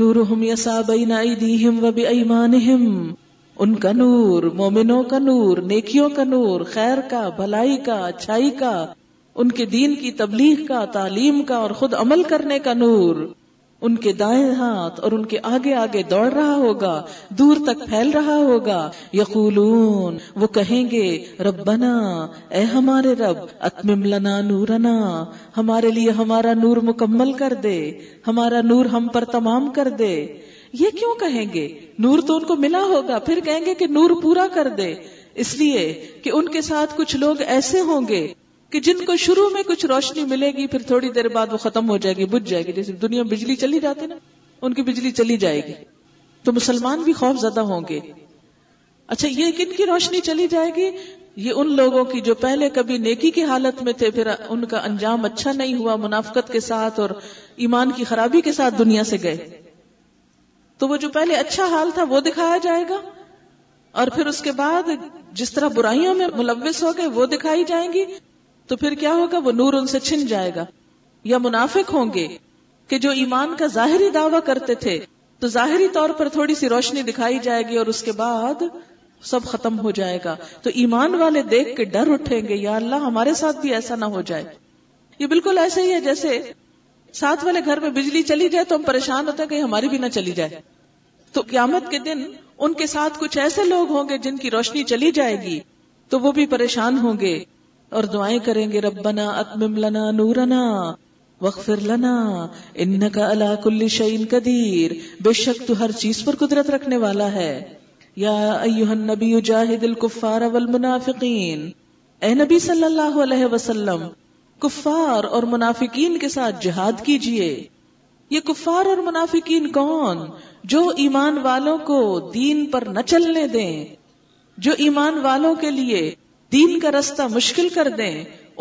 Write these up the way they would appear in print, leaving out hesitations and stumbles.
نورہم یسعی بین ایدیہم وبایمانہم، ان کا نور، مومنوں کا نور، نیکیوں کا نور، خیر کا، بھلائی کا، اچھائی کا، ان کے دین کی تبلیغ کا، تعلیم کا اور خود عمل کرنے کا نور ان کے دائیں ہاتھ اور ان کے آگے آگے دوڑ رہا ہوگا، دور تک پھیل رہا ہوگا۔ یقولون، وہ کہیں گے، ربنا، اے ہمارے رب، اتمم لنا نورنا، ہمارے لیے ہمارا نور مکمل کر دے، ہمارا نور ہم پر تمام کر دے۔ یہ کیوں کہیں گے؟ نور تو ان کو ملا ہوگا، پھر کہیں گے کہ نور پورا کر دے، اس لیے کہ ان کے ساتھ کچھ لوگ ایسے ہوں گے کہ جن کو شروع میں کچھ روشنی ملے گی، پھر تھوڑی دیر بعد وہ ختم ہو جائے گی، بجھ جائے گی۔ جیسے دنیا میں بجلی چلی جاتی نا، ان کی بجلی چلی جائے گی، تو مسلمان بھی خوف زدہ ہوں گے۔ اچھا، یہ کن کی روشنی چلی جائے گی؟ یہ ان لوگوں کی جو پہلے کبھی نیکی کی حالت میں تھے، پھر ان کا انجام اچھا نہیں ہوا، منافقت کے ساتھ اور ایمان کی خرابی کے ساتھ دنیا سے گئے، تو وہ جو پہلے اچھا حال تھا وہ دکھایا جائے گا، اور پھر اس کے بعد جس طرح برائیوں میں ملوث ہو گئے وہ دکھائی جائیں گی، تو پھر کیا ہوگا؟ وہ نور ان سے چھن جائے گا۔ یا منافق ہوں گے کہ جو ایمان کا ظاہری دعویٰ کرتے تھے، تو ظاہری طور پر تھوڑی سی روشنی دکھائی جائے گی اور اس کے بعد سب ختم ہو جائے گا، تو ایمان والے دیکھ کے ڈر اٹھیں گے، یا اللہ ہمارے ساتھ بھی ایسا نہ ہو جائے۔ یہ بالکل ایسے ہی ہے جیسے ساتھ والے گھر میں بجلی چلی جائے تو ہم پریشان ہوتے ہیں کہ ہماری بھی نہ چلی جائے۔ تو قیامت کے دن ان کے ساتھ کچھ ایسے لوگ ہوں گے جن کی روشنی چلی جائے گی، تو وہ بھی پریشان ہوں گے اور دعائیں کریں گے، ربنا اتمم لنا نورنا واغفر لنا انکا علی کل شیء قدیر، بے شک تو ہر چیز پر قدرت رکھنے والا ہے۔ یا ایہا النبی جاہد الکفار والمنافقین، اے نبی صلی اللہ علیہ وسلم، کفار اور منافقین کے ساتھ جہاد کیجئے۔ یہ کفار اور منافقین کون؟ جو ایمان والوں کو دین پر نہ چلنے دیں، جو ایمان والوں کے لیے دین کا رستہ مشکل کر دیں،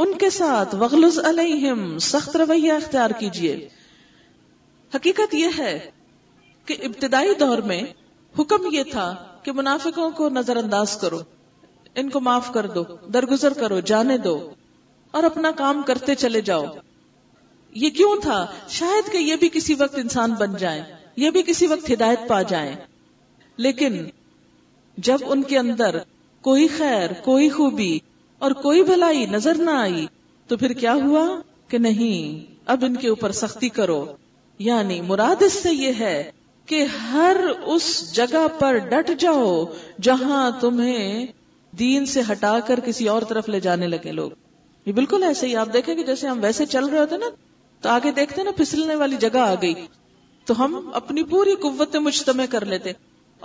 ان کے ساتھ وغلظ علیہم، سخت رویہ اختیار کیجئے۔ حقیقت یہ ہے کہ ابتدائی دور میں حکم یہ تھا کہ منافقوں کو نظر انداز کرو، ان کو معاف کر دو، درگزر کرو، جانے دو اور اپنا کام کرتے چلے جاؤ۔ یہ کیوں تھا؟ شاید کہ یہ بھی کسی وقت انسان بن جائیں، یہ بھی کسی وقت ہدایت پا جائیں، لیکن جب ان کے اندر کوئی خیر، کوئی خوبی اور کوئی بھلائی نظر نہ آئی تو پھر کیا ہوا کہ نہیں، اب ان کے اوپر سختی کرو۔ یعنی مراد اس سے یہ ہے کہ ہر اس جگہ پر ڈٹ جاؤ جہاں تمہیں دین سے ہٹا کر کسی اور طرف لے جانے لگے لوگ۔ یہ بالکل ایسے ہی آپ دیکھیں کہ جیسے ہم ویسے چل رہے ہوتے نا، تو آگے دیکھتے نا پھسلنے والی جگہ آ گئی، تو ہم اپنی پوری قوت مجتمع کر لیتے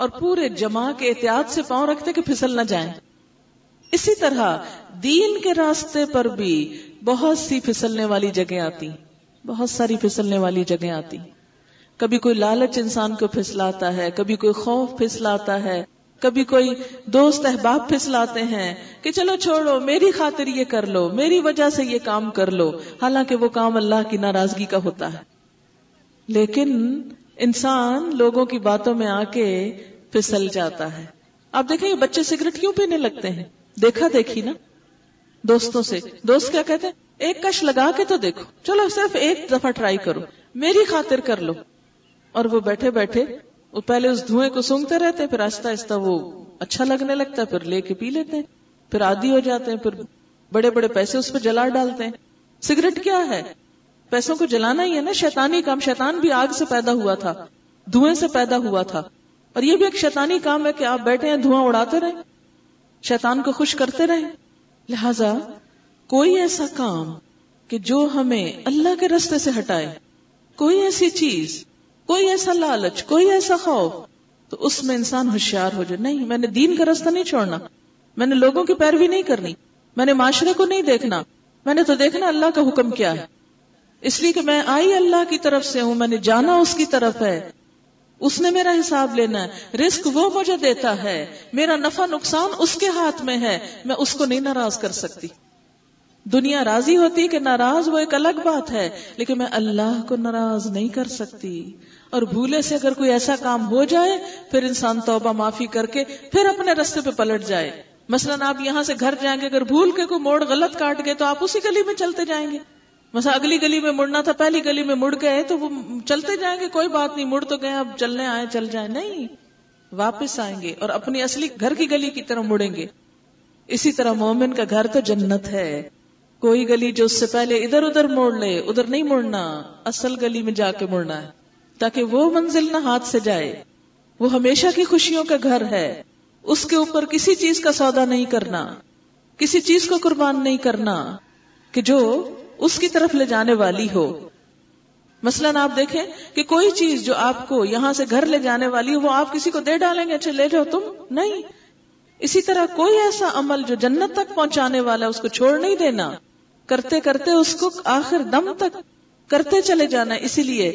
اور پورے جماع کے احتیاط سے پاؤں رکھتے کہ پھسل نہ جائیں۔ اسی طرح دین کے راستے پر بھی بہت سی پھسلنے والی جگہیں آتی، بہت ساری پھسلنے والی جگہیں آتی۔ کبھی کوئی لالچ انسان کو پھسلاتا ہے، کبھی کوئی خوف پھسلاتا ہے، کبھی کوئی دوست احباب پھسلاتے ہیں کہ چلو چھوڑو، میری خاطر یہ کر لو، میری وجہ سے یہ کام کر لو، حالانکہ وہ کام اللہ کی ناراضگی کا ہوتا ہے، لیکن انسان لوگوں کی باتوں میں آ کے پھسل جاتا ہے۔ آپ دیکھیں بچے سگریٹ کیوں پینے لگتے ہیں؟ دیکھا دیکھی نا، دوستوں سے، دوست کیا کہتے ہیں، ایک کش لگا کے تو دیکھو، چلو صرف ایک دفعہ ٹرائی کرو، میری خاطر کر لو، اور وہ بیٹھے بیٹھے وہ پہلے اس دھوئیں کو سونگتے رہتے، پھر آہستہ آہستہ وہ اچھا لگنے لگتا ہے، پھر لے کے پی لیتے ہیں، پھر عادی ہو جاتے ہیں، پھر بڑے بڑے پیسے اس پہ جلا ڈالتے ہیں۔ سگریٹ کیا ہے؟ پیسوں کو جلانا ہی ہے نا، شیطانی کام۔ شیطان بھی آگ سے پیدا ہوا تھا، دھوئیں سے پیدا ہوا تھا، اور یہ بھی ایک شیطانی کام ہے کہ آپ بیٹھے ہیں، دھواں اڑاتے رہیں، شیطان کو خوش کرتے رہیں۔ لہذا کوئی ایسا کام کہ جو ہمیں اللہ کے راستے سے ہٹائے، کوئی ایسی چیز، کوئی ایسا لالچ، کوئی ایسا خوف، تو اس میں انسان ہوشیار ہو جائے، نہیں، میں نے دین کا راستہ نہیں چھوڑنا، میں نے لوگوں کی پیروی نہیں کرنی، میں نے معاشرے کو نہیں دیکھنا، میں نے تو دیکھنا اللہ کا حکم کیا ہے، اس لیے کہ میں آئی اللہ کی طرف سے ہوں، میں نے جانا اس کی طرف ہے، اس نے میرا حساب لینا ہے، رزق وہ مجھے دیتا ہے، میرا نفع نقصان اس کے ہاتھ میں ہے، میں اس کو نہیں ناراض کر سکتی۔ دنیا راضی ہوتی کہ ناراض، وہ ایک الگ بات ہے، لیکن میں اللہ کو ناراض نہیں کر سکتی۔ اور بھولے سے اگر کوئی ایسا کام ہو جائے پھر انسان توبہ معافی کر کے پھر اپنے رستے پہ پلٹ جائے۔ مثلاً آپ یہاں سے گھر جائیں گے، اگر بھول کے کوئی موڑ غلط کاٹ گئے تو آپ اسی گلی میں چلتے جائیں گے، مثلا اگلی گلی میں مڑنا تھا، پہلی گلی میں مڑ گئے تو وہ چلتے جائیں گے، کوئی بات نہیں، مڑ تو گئے، اب چلنے آئے چل جائیں، نہیں، واپس آئیں گے اور اپنی اصلی گھر کی گلی کی طرح مڑیں گے۔ اسی طرح مومن کا گھر تو جنت ہے، کوئی گلی جو اس سے پہلے ادھر ادھر مڑ لے، ادھر نہیں مڑنا، اصل گلی میں جا کے مڑنا ہے، تاکہ وہ منزل نہ ہاتھ سے جائے۔ وہ ہمیشہ کی خوشیوں کا گھر ہے، اس کے اوپر کسی چیز کا سودا نہیں کرنا، کسی چیز کو قربان نہیں کرنا کہ جو اس کی طرف لے جانے والی ہو۔ مثلاً آپ دیکھیں کہ کوئی چیز جو آپ کو یہاں سے گھر لے جانے والی ہو، وہ آپ کسی کو دے ڈالیں گے، اچھا لے جاؤ تم، نہیں۔ اسی طرح کوئی ایسا عمل جو جنت تک پہنچانے والا، اس کو چھوڑ نہیں دینا، کرتے کرتے اس کو آخر دم تک کرتے چلے جانا۔ اسی لیے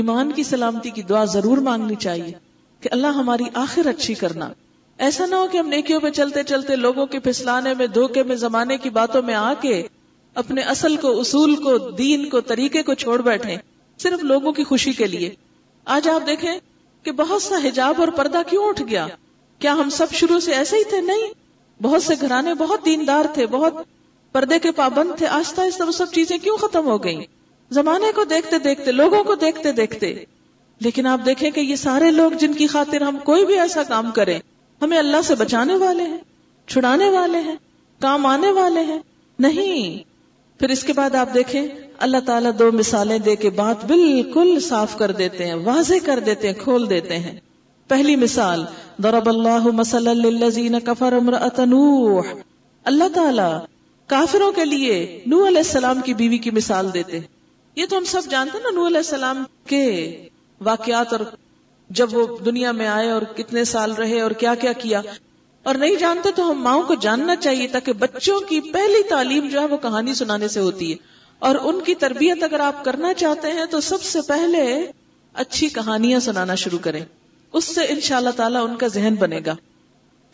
ایمان کی سلامتی کی دعا ضرور مانگنی چاہیے کہ اللہ ہماری آخر اچھی کرنا، ایسا نہ ہو کہ ہم نیکیوں پہ چلتے چلتے لوگوں کے پھسلانے میں، دھوکے میں، زمانے کی باتوں میں آ کے اپنے اصل کو، اصول کو، دین کو، طریقے کو چھوڑ بیٹھیں صرف لوگوں کی خوشی کے لیے۔ آج آپ دیکھیں کہ بہت سا حجاب اور پردہ کیوں اٹھ گیا؟ کیا ہم سب شروع سے ایسے ہی تھے؟ نہیں، بہت سے گھرانے بہت دیندار تھے، بہت پردے کے پابند تھے، آہستہ آہستہ وہ سب چیزیں کیوں ختم ہو گئیں؟ زمانے کو دیکھتے دیکھتے، لوگوں کو دیکھتے دیکھتے۔ لیکن آپ دیکھیں کہ یہ سارے لوگ جن کی خاطر ہم کوئی بھی ایسا کام کریں، ہمیں اللہ سے بچانے والے ہیں، چھڑانے والے ہیں، کام آنے والے ہیں، نہیں۔ پھر اس کے بعد آپ دیکھیں اللہ تعالیٰ دو مثالیں دے کے بات بالکل صاف کر دیتے ہیں، واضح کر دیتے ہیں، کھول دیتے ہیں۔ پہلی مثال، ضرب اللہ مثلا للذین کفروا امرأۃ نوح، اللہ تعالیٰ کافروں کے لیے نوح علیہ السلام کی بیوی کی مثال دیتے ہیں۔ یہ تو ہم سب جانتے ہیں نا، نوح علیہ السلام کے واقعات، اور جب وہ دنیا میں آئے اور کتنے سال رہے اور کیا کیا کیا۔ اور نہیں جانتے تو ہم ماؤں کو جاننا چاہیے، تاکہ بچوں کی پہلی تعلیم جو ہے وہ کہانی سنانے سے ہوتی ہے، اور ان کی تربیت اگر آپ کرنا چاہتے ہیں تو سب سے پہلے اچھی کہانیاں سنانا شروع کریں، اس سے انشاءاللہ تعالیٰ ان کا ذہن بنے گا۔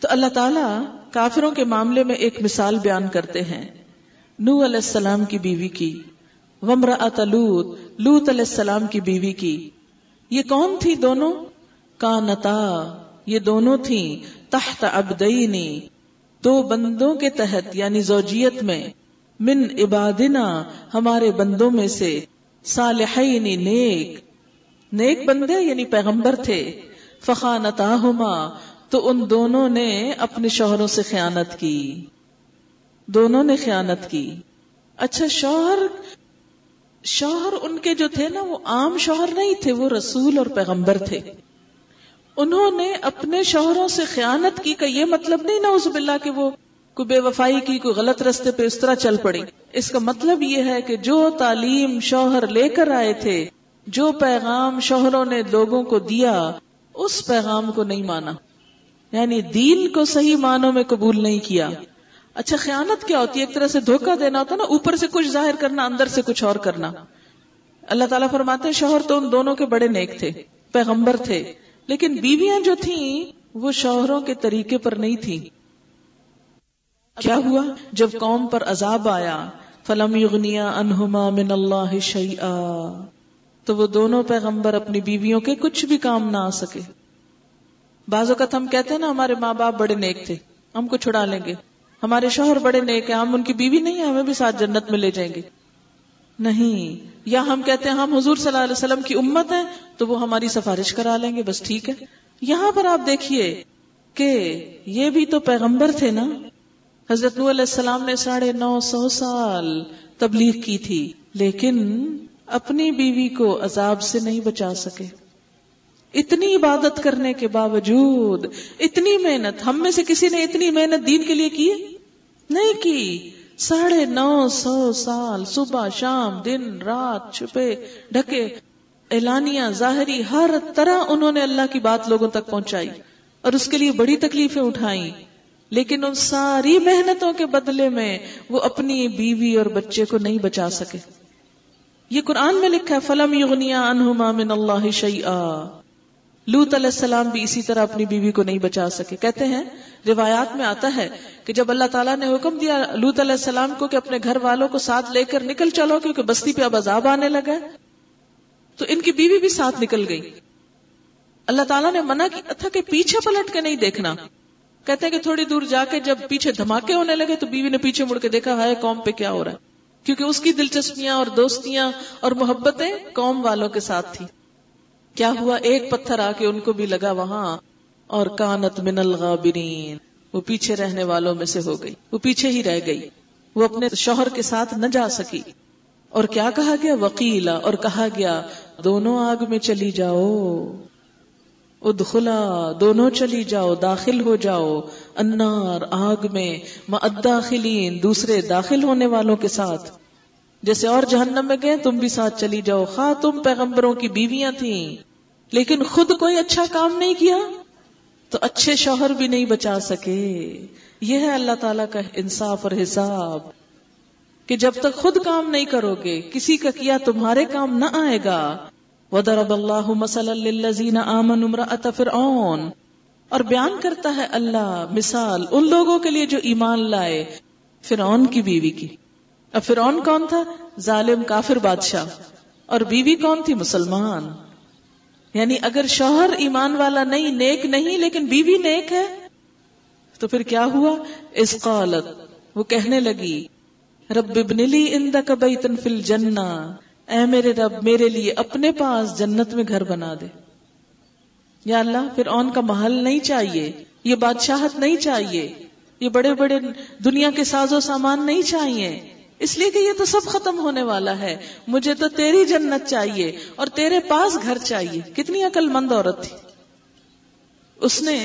تو اللہ تعالیٰ کافروں کے معاملے میں ایک مثال بیان کرتے ہیں نوح علیہ السلام کی بیوی کی، وامرأۃ لوط، لوط علیہ السلام کی بیوی کی۔ یہ کون تھی دونوں؟ کانتا، یہ دونوں تھیں تحت عبدینی، دو بندوں کے تحت، یعنی زوجیت میں، من عبادنا، ہمارے بندوں میں سے، صالحینی، نیک بندے یعنی پیغمبر تھے، فخانتاہما، تو ان دونوں نے اپنے شوہروں سے خیانت کی، دونوں نے خیانت کی۔ اچھا، شوہر ان کے جو تھے نا، وہ عام شوہر نہیں تھے، وہ رسول اور پیغمبر تھے۔ انہوں نے اپنے شوہروں سے خیانت کی کا یہ مطلب نہیں نعوذ باللہ کہ وہ کوئی بے وفائی کی، کوئی غلط رستے پہ اس طرح چل پڑی۔ اس کا مطلب یہ ہے کہ جو تعلیم شوہر لے کر آئے تھے، جو پیغام شوہروں نے لوگوں کو دیا، اس پیغام کو نہیں مانا، یعنی دین کو صحیح معنوں میں قبول نہیں کیا۔ اچھا، خیانت کیا ہوتی ہے؟ ایک طرح سے دھوکہ دینا ہوتا ہے نا، اوپر سے کچھ ظاہر کرنا، اندر سے کچھ اور کرنا۔ اللہ تعالیٰ فرماتے ہیں شوہر تو ان دونوں کے بڑے نیک تھے، پیغمبر تھے، لیکن بیویاں جو تھیں وہ شوہروں کے طریقے پر نہیں تھیں۔ کیا ہوا جب قوم پر عذاب آیا؟ فَلَمْ يُغْنِيَا عَنْهُمَا مِنَ اللَّهِ شَيْئًا، تو وہ دونوں پیغمبر اپنی بیویوں کے کچھ بھی کام نہ آ سکے۔ بعض اوقات ہم کہتے ہیں نا ہمارے ماں باپ بڑے نیک تھے، ہم کو چھڑا لیں گے، ہمارے شوہر بڑے نیک ہیں، ہم ان کی بیوی نہیں ہیں، ہمیں بھی ساتھ جنت میں لے جائیں گے، نہیں۔ یا ہم کہتے ہیں ہم حضور صلی اللہ علیہ وسلم کی امت ہیں تو وہ ہماری سفارش کرا لیں گے، بس ٹھیک ہے۔ یہاں پر آپ دیکھیے کہ یہ بھی تو پیغمبر تھے نا، حضرت نوح علیہ السلام نے 950 سال تبلیغ کی تھی، لیکن اپنی بیوی کو عذاب سے نہیں بچا سکے، اتنی عبادت کرنے کے باوجود، اتنی محنت۔ ہم میں سے کسی نے اتنی محنت دین کے لیے کی ہے؟ نہیں کی۔ 950 سال صبح شام، دن رات، چھپے ڈھکے، اعلانیہ، ظاہری، ہر طرح انہوں نے اللہ کی بات لوگوں تک پہنچائی، اور اس کے لیے بڑی تکلیفیں اٹھائیں، لیکن ان ساری محنتوں کے بدلے میں وہ اپنی بیوی اور بچے کو نہیں بچا سکے۔ یہ قرآن میں لکھا ہے، فَلَمْ يُغْنِيَا عَنْهُمَا مِنَ اللَّهِ شَيْئًا، لوط علیہ السلام بھی اسی طرح اپنی بیوی کو نہیں بچا سکے۔ کہتے ہیں روایات میں آتا ہے کہ جب اللہ تعالیٰ نے حکم دیا لوط علیہ السلام کو کہ اپنے گھر والوں کو ساتھ لے کر نکل چلو، کیونکہ بستی پہ اب عذاب آنے لگا، تو ان کی بیوی بھی ساتھ نکل گئی۔ اللہ تعالیٰ نے منع کیا تھا کہ پیچھے پلٹ کے نہیں دیکھنا۔ کہتے ہیں کہ تھوڑی دور جا کے جب پیچھے دھماکے ہونے لگے تو بیوی نے پیچھے مڑ کے دیکھا، ہائے قوم پہ کیا ہو رہا ہے۔ کیونکہ اس کی دلچسپیاں اور دوستیاں اور محبتیں قوم والوں کے ساتھ تھی. کیا ہوا؟ ایک پتھر آ کے ان کو بھی لگا وہاں, اور کانت من الغابرین, وہ پیچھے رہنے والوں میں سے ہو گئی, وہ پیچھے ہی رہ گئی, وہ اپنے شوہر کے ساتھ نہ جا سکی. اور کیا کہا گیا؟ وقیلا, اور کہا گیا دونوں آگ میں چلی جاؤ, ادخلا, دونوں چلی جاؤ, داخل ہو جاؤ, النار, آگ میں, مع الداخلین, دوسرے داخل ہونے والوں کے ساتھ. جیسے اور جہنم میں گئے تم بھی ساتھ چلی جاؤ, خواہ تم پیغمبروں کی بیویاں تھیں لیکن خود کوئی اچھا کام نہیں کیا تو اچھے شوہر بھی نہیں بچا سکے. یہ ہے اللہ تعالیٰ کا انصاف اور حساب کہ جب تک خود کام نہیں کرو گے کسی کا کیا تمہارے کام نہ آئے گا. وَضَرَبَ اللَّهُ مَثَلًا لِّلَّذِينَ آمَنُوا امْرَأَتَ فِرْعَوْنَ, اور بیان کرتا ہے اللہ مثال ان لوگوں کے لیے جو ایمان لائے, فرعون کی بیوی کی. اب فرعون کون تھا؟ ظالم کافر بادشاہ, اور بیوی کون تھی؟ مسلمان. یعنی اگر شوہر ایمان والا نہیں, نیک نہیں, لیکن بیوی نیک ہے تو پھر کیا ہوا؟ اِذْ قَالَتْ, وہ کہنے لگی رب ابن لی عندک بیتن فی الجنہ, اے میرے رب میرے لیے اپنے پاس جنت میں گھر بنا دے. یا اللہ فرعون کا محل نہیں چاہیے, یہ بادشاہت نہیں چاہیے, یہ بڑے بڑے دنیا کے ساز و سامان نہیں چاہیے, اس لیے کہ یہ تو سب ختم ہونے والا ہے, مجھے تو تیری جنت چاہیے اور تیرے پاس گھر چاہیے. کتنی عقل مند عورت تھی, اس نے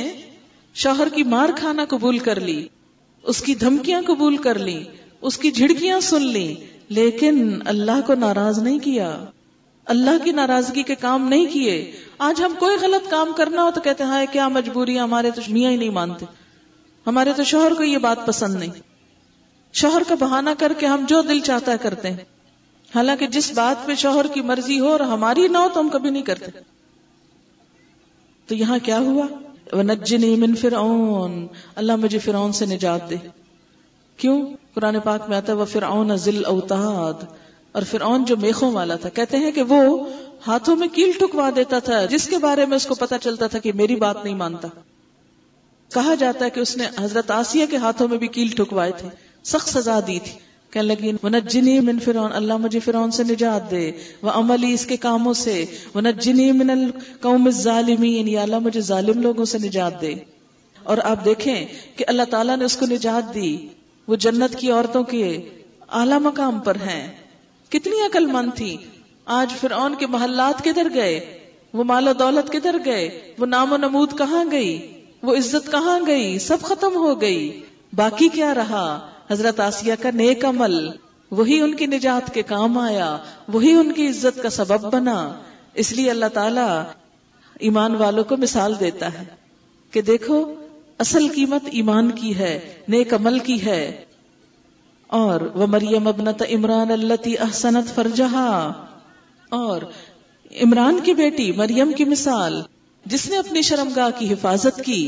شوہر کی مار کھانا قبول کر لی, اس کی دھمکیاں قبول کر لی, اس کی جھڑکیاں سن لیں, لیکن اللہ کو ناراض نہیں کیا, اللہ کی ناراضگی کے کام نہیں کیے. آج ہم کوئی غلط کام کرنا ہو تو کہتے ہیں کیا مجبوری, ہمارے تو میاں ہی نہیں مانتے, ہمارے تو شوہر کو یہ بات پسند نہیں. شوہر کا بہانہ کر کے ہم جو دل چاہتا کرتے ہیں, حالانکہ جس بات پہ شوہر کی مرضی ہو اور ہماری نہ ہو تو ہم کبھی نہیں کرتے. تو یہاں کیا ہوا؟ وَنَجِّنِي مِن فِرْعَوْنَ, اللہ مجھے فرعون سے نجات دے. کیوں؟ قرآن پاک میں آتا ہے وَفِرْعَوْنَ ذِي الْأَوْتَادِ, اور فرعون جو میخوں والا تھا. کہتے ہیں کہ وہ ہاتھوں میں کیل ٹھکوا دیتا تھا, جس کے بارے میں اس کو پتا چلتا تھا کہ میری بات نہیں مانتا. کہا جاتا ہے کہ اس نے حضرت آسیہ کے ہاتھوں میں بھی کیل ٹھکوائے تھے, سخت سزا دی تھی. کہنے لگی ونجنی من فرعون, اللہ مجھے فرعون سے نجات دے, وعملی, اس کے کاموں سے, ونجنی من القوم الظالمین, یا اللہ مجھے ظالم لوگوں سے نجات دے. اور آپ دیکھیں کہ اللہ تعالیٰ نے اس کو نجات دی, وہ جنت کی عورتوں کے اعلیٰ مقام پر ہیں. کتنی عقل مند تھی. آج فرعون کے محلات کدھر گئے, وہ مال و دولت کدھر گئے, وہ نام و نمود کہاں گئی, وہ عزت کہاں گئی, سب ختم ہو گئی. باقی کیا رہا؟ حضرت آسیہ کا نیک عمل, وہی ان کی نجات کے کام آیا, وہی ان کی عزت کا سبب بنا. اس لیے اللہ تعالیٰ ایمان والوں کو مثال دیتا ہے کہ دیکھو اصل قیمت ایمان کی ہے, نیک عمل کی ہے. اور وہ مریم ابنت عمران اللتی احسنت فرجہا, اور عمران کی بیٹی مریم کی مثال جس نے اپنی شرمگاہ کی حفاظت کی.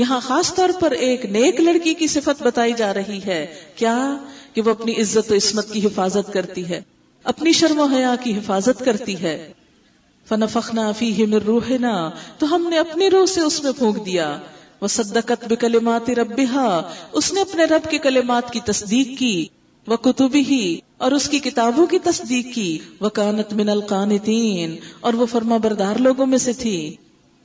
یہاں خاص طور پر ایک نیک لڑکی کی صفت بتائی جا رہی ہے, کیا کہ وہ اپنی عزت و عصمت کی حفاظت کرتی ہے, اپنی شرم و حیا کی حفاظت کرتی ہے. فنفخنا فیہ من روحنا, تو ہم نے اپنی روح سے اس میں پھونک دیا. وصدقت بکلمات ربہا, اس نے اپنے رب کے کلمات کی تصدیق کی, وکتبہ, اور اس کی کتابوں کی تصدیق کی. وکانت من القانتین, اور وہ فرما بردار لوگوں میں سے تھی.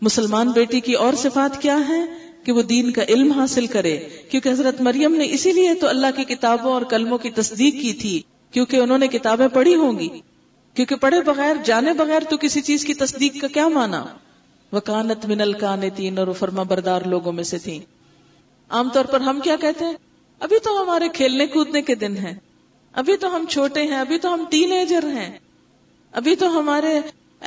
مسلمان بیٹی کی اور صفات کیا ہیں؟ کہ وہ دین کا علم حاصل کرے, کیونکہ حضرت مریم نے اسی لیے تو اللہ کی کتابوں اور کلموں کی تصدیق کی تھی, کیونکہ انہوں نے کتابیں پڑھی ہوں گی, کیونکہ پڑھے بغیر جانے بغیر تو کسی چیز کی تصدیق کا کیا معنی. وکانت من القانتین, اور فرما بردار لوگوں میں سے تھیں. عام طور پر ہم کیا کہتے ہیں؟ ابھی تو ہمارے کھیلنے کودنے کے دن ہیں, ابھی تو ہم چھوٹے ہیں, ابھی تو ہم ٹین ایجر ہیں, ابھی تو ہمارے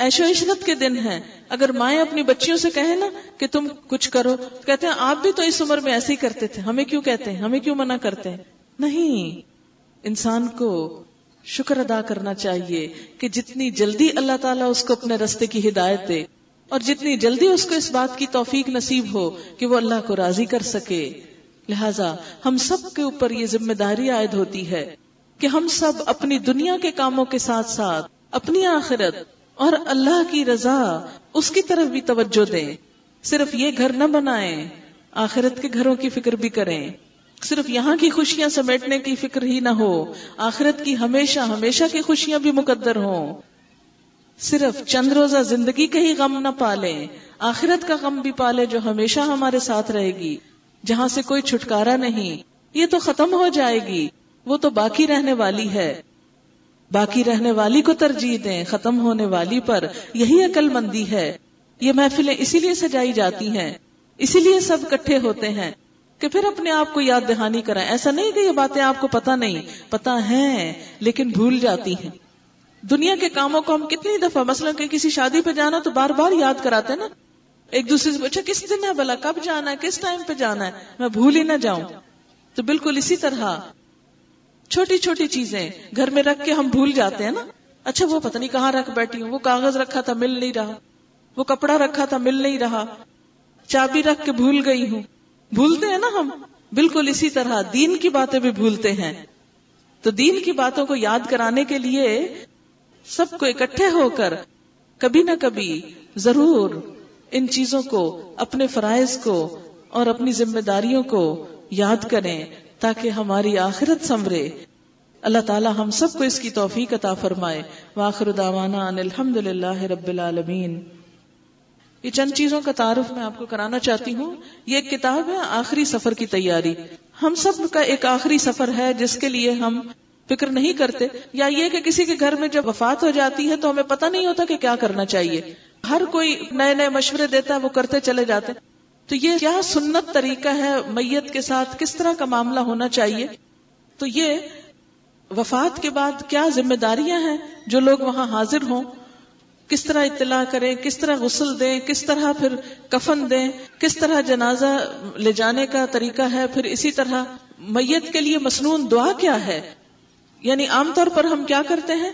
عیش و عشرت کے دن ہیں. اگر مائیں اپنی بچیوں سے کہیں نا کہ تم کچھ کرو, کہتے ہیں آپ بھی تو اس عمر میں ایسے ہی کرتے تھے, ہمیں کیوں کہتے ہیں, ہمیں کیوں منع کرتے ہیں. نہیں, انسان کو شکر ادا کرنا چاہیے کہ جتنی جلدی اللہ تعالیٰ اس کو اپنے رستے کی ہدایت دے, اور جتنی جلدی اس کو اس بات کی توفیق نصیب ہو کہ وہ اللہ کو راضی کر سکے. لہٰذا ہم سب کے اوپر یہ ذمہ داری عائد ہوتی ہے کہ ہم سب اپنی دنیا کے کاموں کے ساتھ ساتھ اپنی آخرت اور اللہ کی رضا, اس کی طرف بھی توجہ دیں. صرف یہ گھر نہ بنائیں, آخرت کے گھروں کی فکر بھی کریں. صرف یہاں کی خوشیاں سمیٹنے کی فکر ہی نہ ہو، آخرت کی ہمیشہ ہمیشہ کی خوشیاں بھی مقدر ہوں. صرف چند روزہ زندگی کا ہی غم نہ پالیں، آخرت کا غم بھی پالیں جو ہمیشہ ہمارے ساتھ رہے گی، جہاں سے کوئی چھٹکارا نہیں. یہ تو ختم ہو جائے گی، وہ تو باقی رہنے والی ہے. باقی رہنے والی کو ترجیح دیں ختم ہونے والی پر. یہی عقل مندی ہے. یہ محفلیں اسی لیے سجائی جاتی ہیں، اسی لیے سب اکٹھے ہوتے ہیں کہ پھر اپنے آپ کو یاد دہانی کرائیں. ایسا نہیں کہ یہ باتیں آپ کو پتہ نہیں، پتہ ہیں لیکن بھول جاتی ہیں. دنیا کے کاموں کو ہم کتنی دفعہ، مثلا کہ کسی شادی پہ جانا تو بار بار یاد کراتے ہیں نا ایک دوسرے سے، اچھا کس دن ہے بھلا، کب جانا ہے، کس ٹائم پہ جانا ہے، میں بھول ہی نہ جاؤں. تو بالکل اسی طرح چھوٹی چھوٹی چیزیں گھر میں رکھ کے ہم بھول جاتے ہیں نا. اچھا وہ پتہ نہیں کہاں رکھ بیٹھی ہوں، وہ کاغذ رکھا تھا مل نہیں رہا، وہ کپڑا رکھا تھا مل نہیں رہا، چابی رکھ کے بھول گئی ہوں. بھولتے ہیں نا ہم. بالکل اسی طرح دین کی باتیں بھی بھولتے ہیں. تو دین کی باتوں کو یاد کرانے کے لیے سب کو اکٹھے ہو کر کبھی نہ کبھی ضرور ان چیزوں کو، اپنے فرائض کو اور اپنی ذمہ داریوں کو یاد کریں تاکہ ہماری آخرت سنورے. اللہ تعالیٰ ہم سب کو اس کی توفیق عطا فرمائے. وآخر دعوانا ان الحمدللہ رب العالمین. یہ چند چیزوں کا تعارف میں آپ کو کرانا چاہتی ہوں. یہ ایک کتاب ہے آخری سفر کی تیاری. ہم سب کا ایک آخری سفر ہے جس کے لیے ہم فکر نہیں کرتے، یا یہ کہ کسی کے گھر میں جب وفات ہو جاتی ہے تو ہمیں پتہ نہیں ہوتا کہ کیا کرنا چاہیے. ہر کوئی نئے نئے مشورے دیتا ہے، وہ کرتے چلے جاتے. تو یہ کیا سنت طریقہ ہے میت کے ساتھ کس طرح کا معاملہ ہونا چاہیے؟ تو یہ وفات کے بعد کیا ذمہ داریاں ہیں، جو لوگ وہاں حاضر ہوں کس طرح اطلاع کریں، کس طرح غسل دیں، کس طرح پھر کفن دیں، کس طرح جنازہ لے جانے کا طریقہ ہے. پھر اسی طرح میت کے لیے مسنون دعا کیا ہے. یعنی عام طور پر ہم کیا کرتے ہیں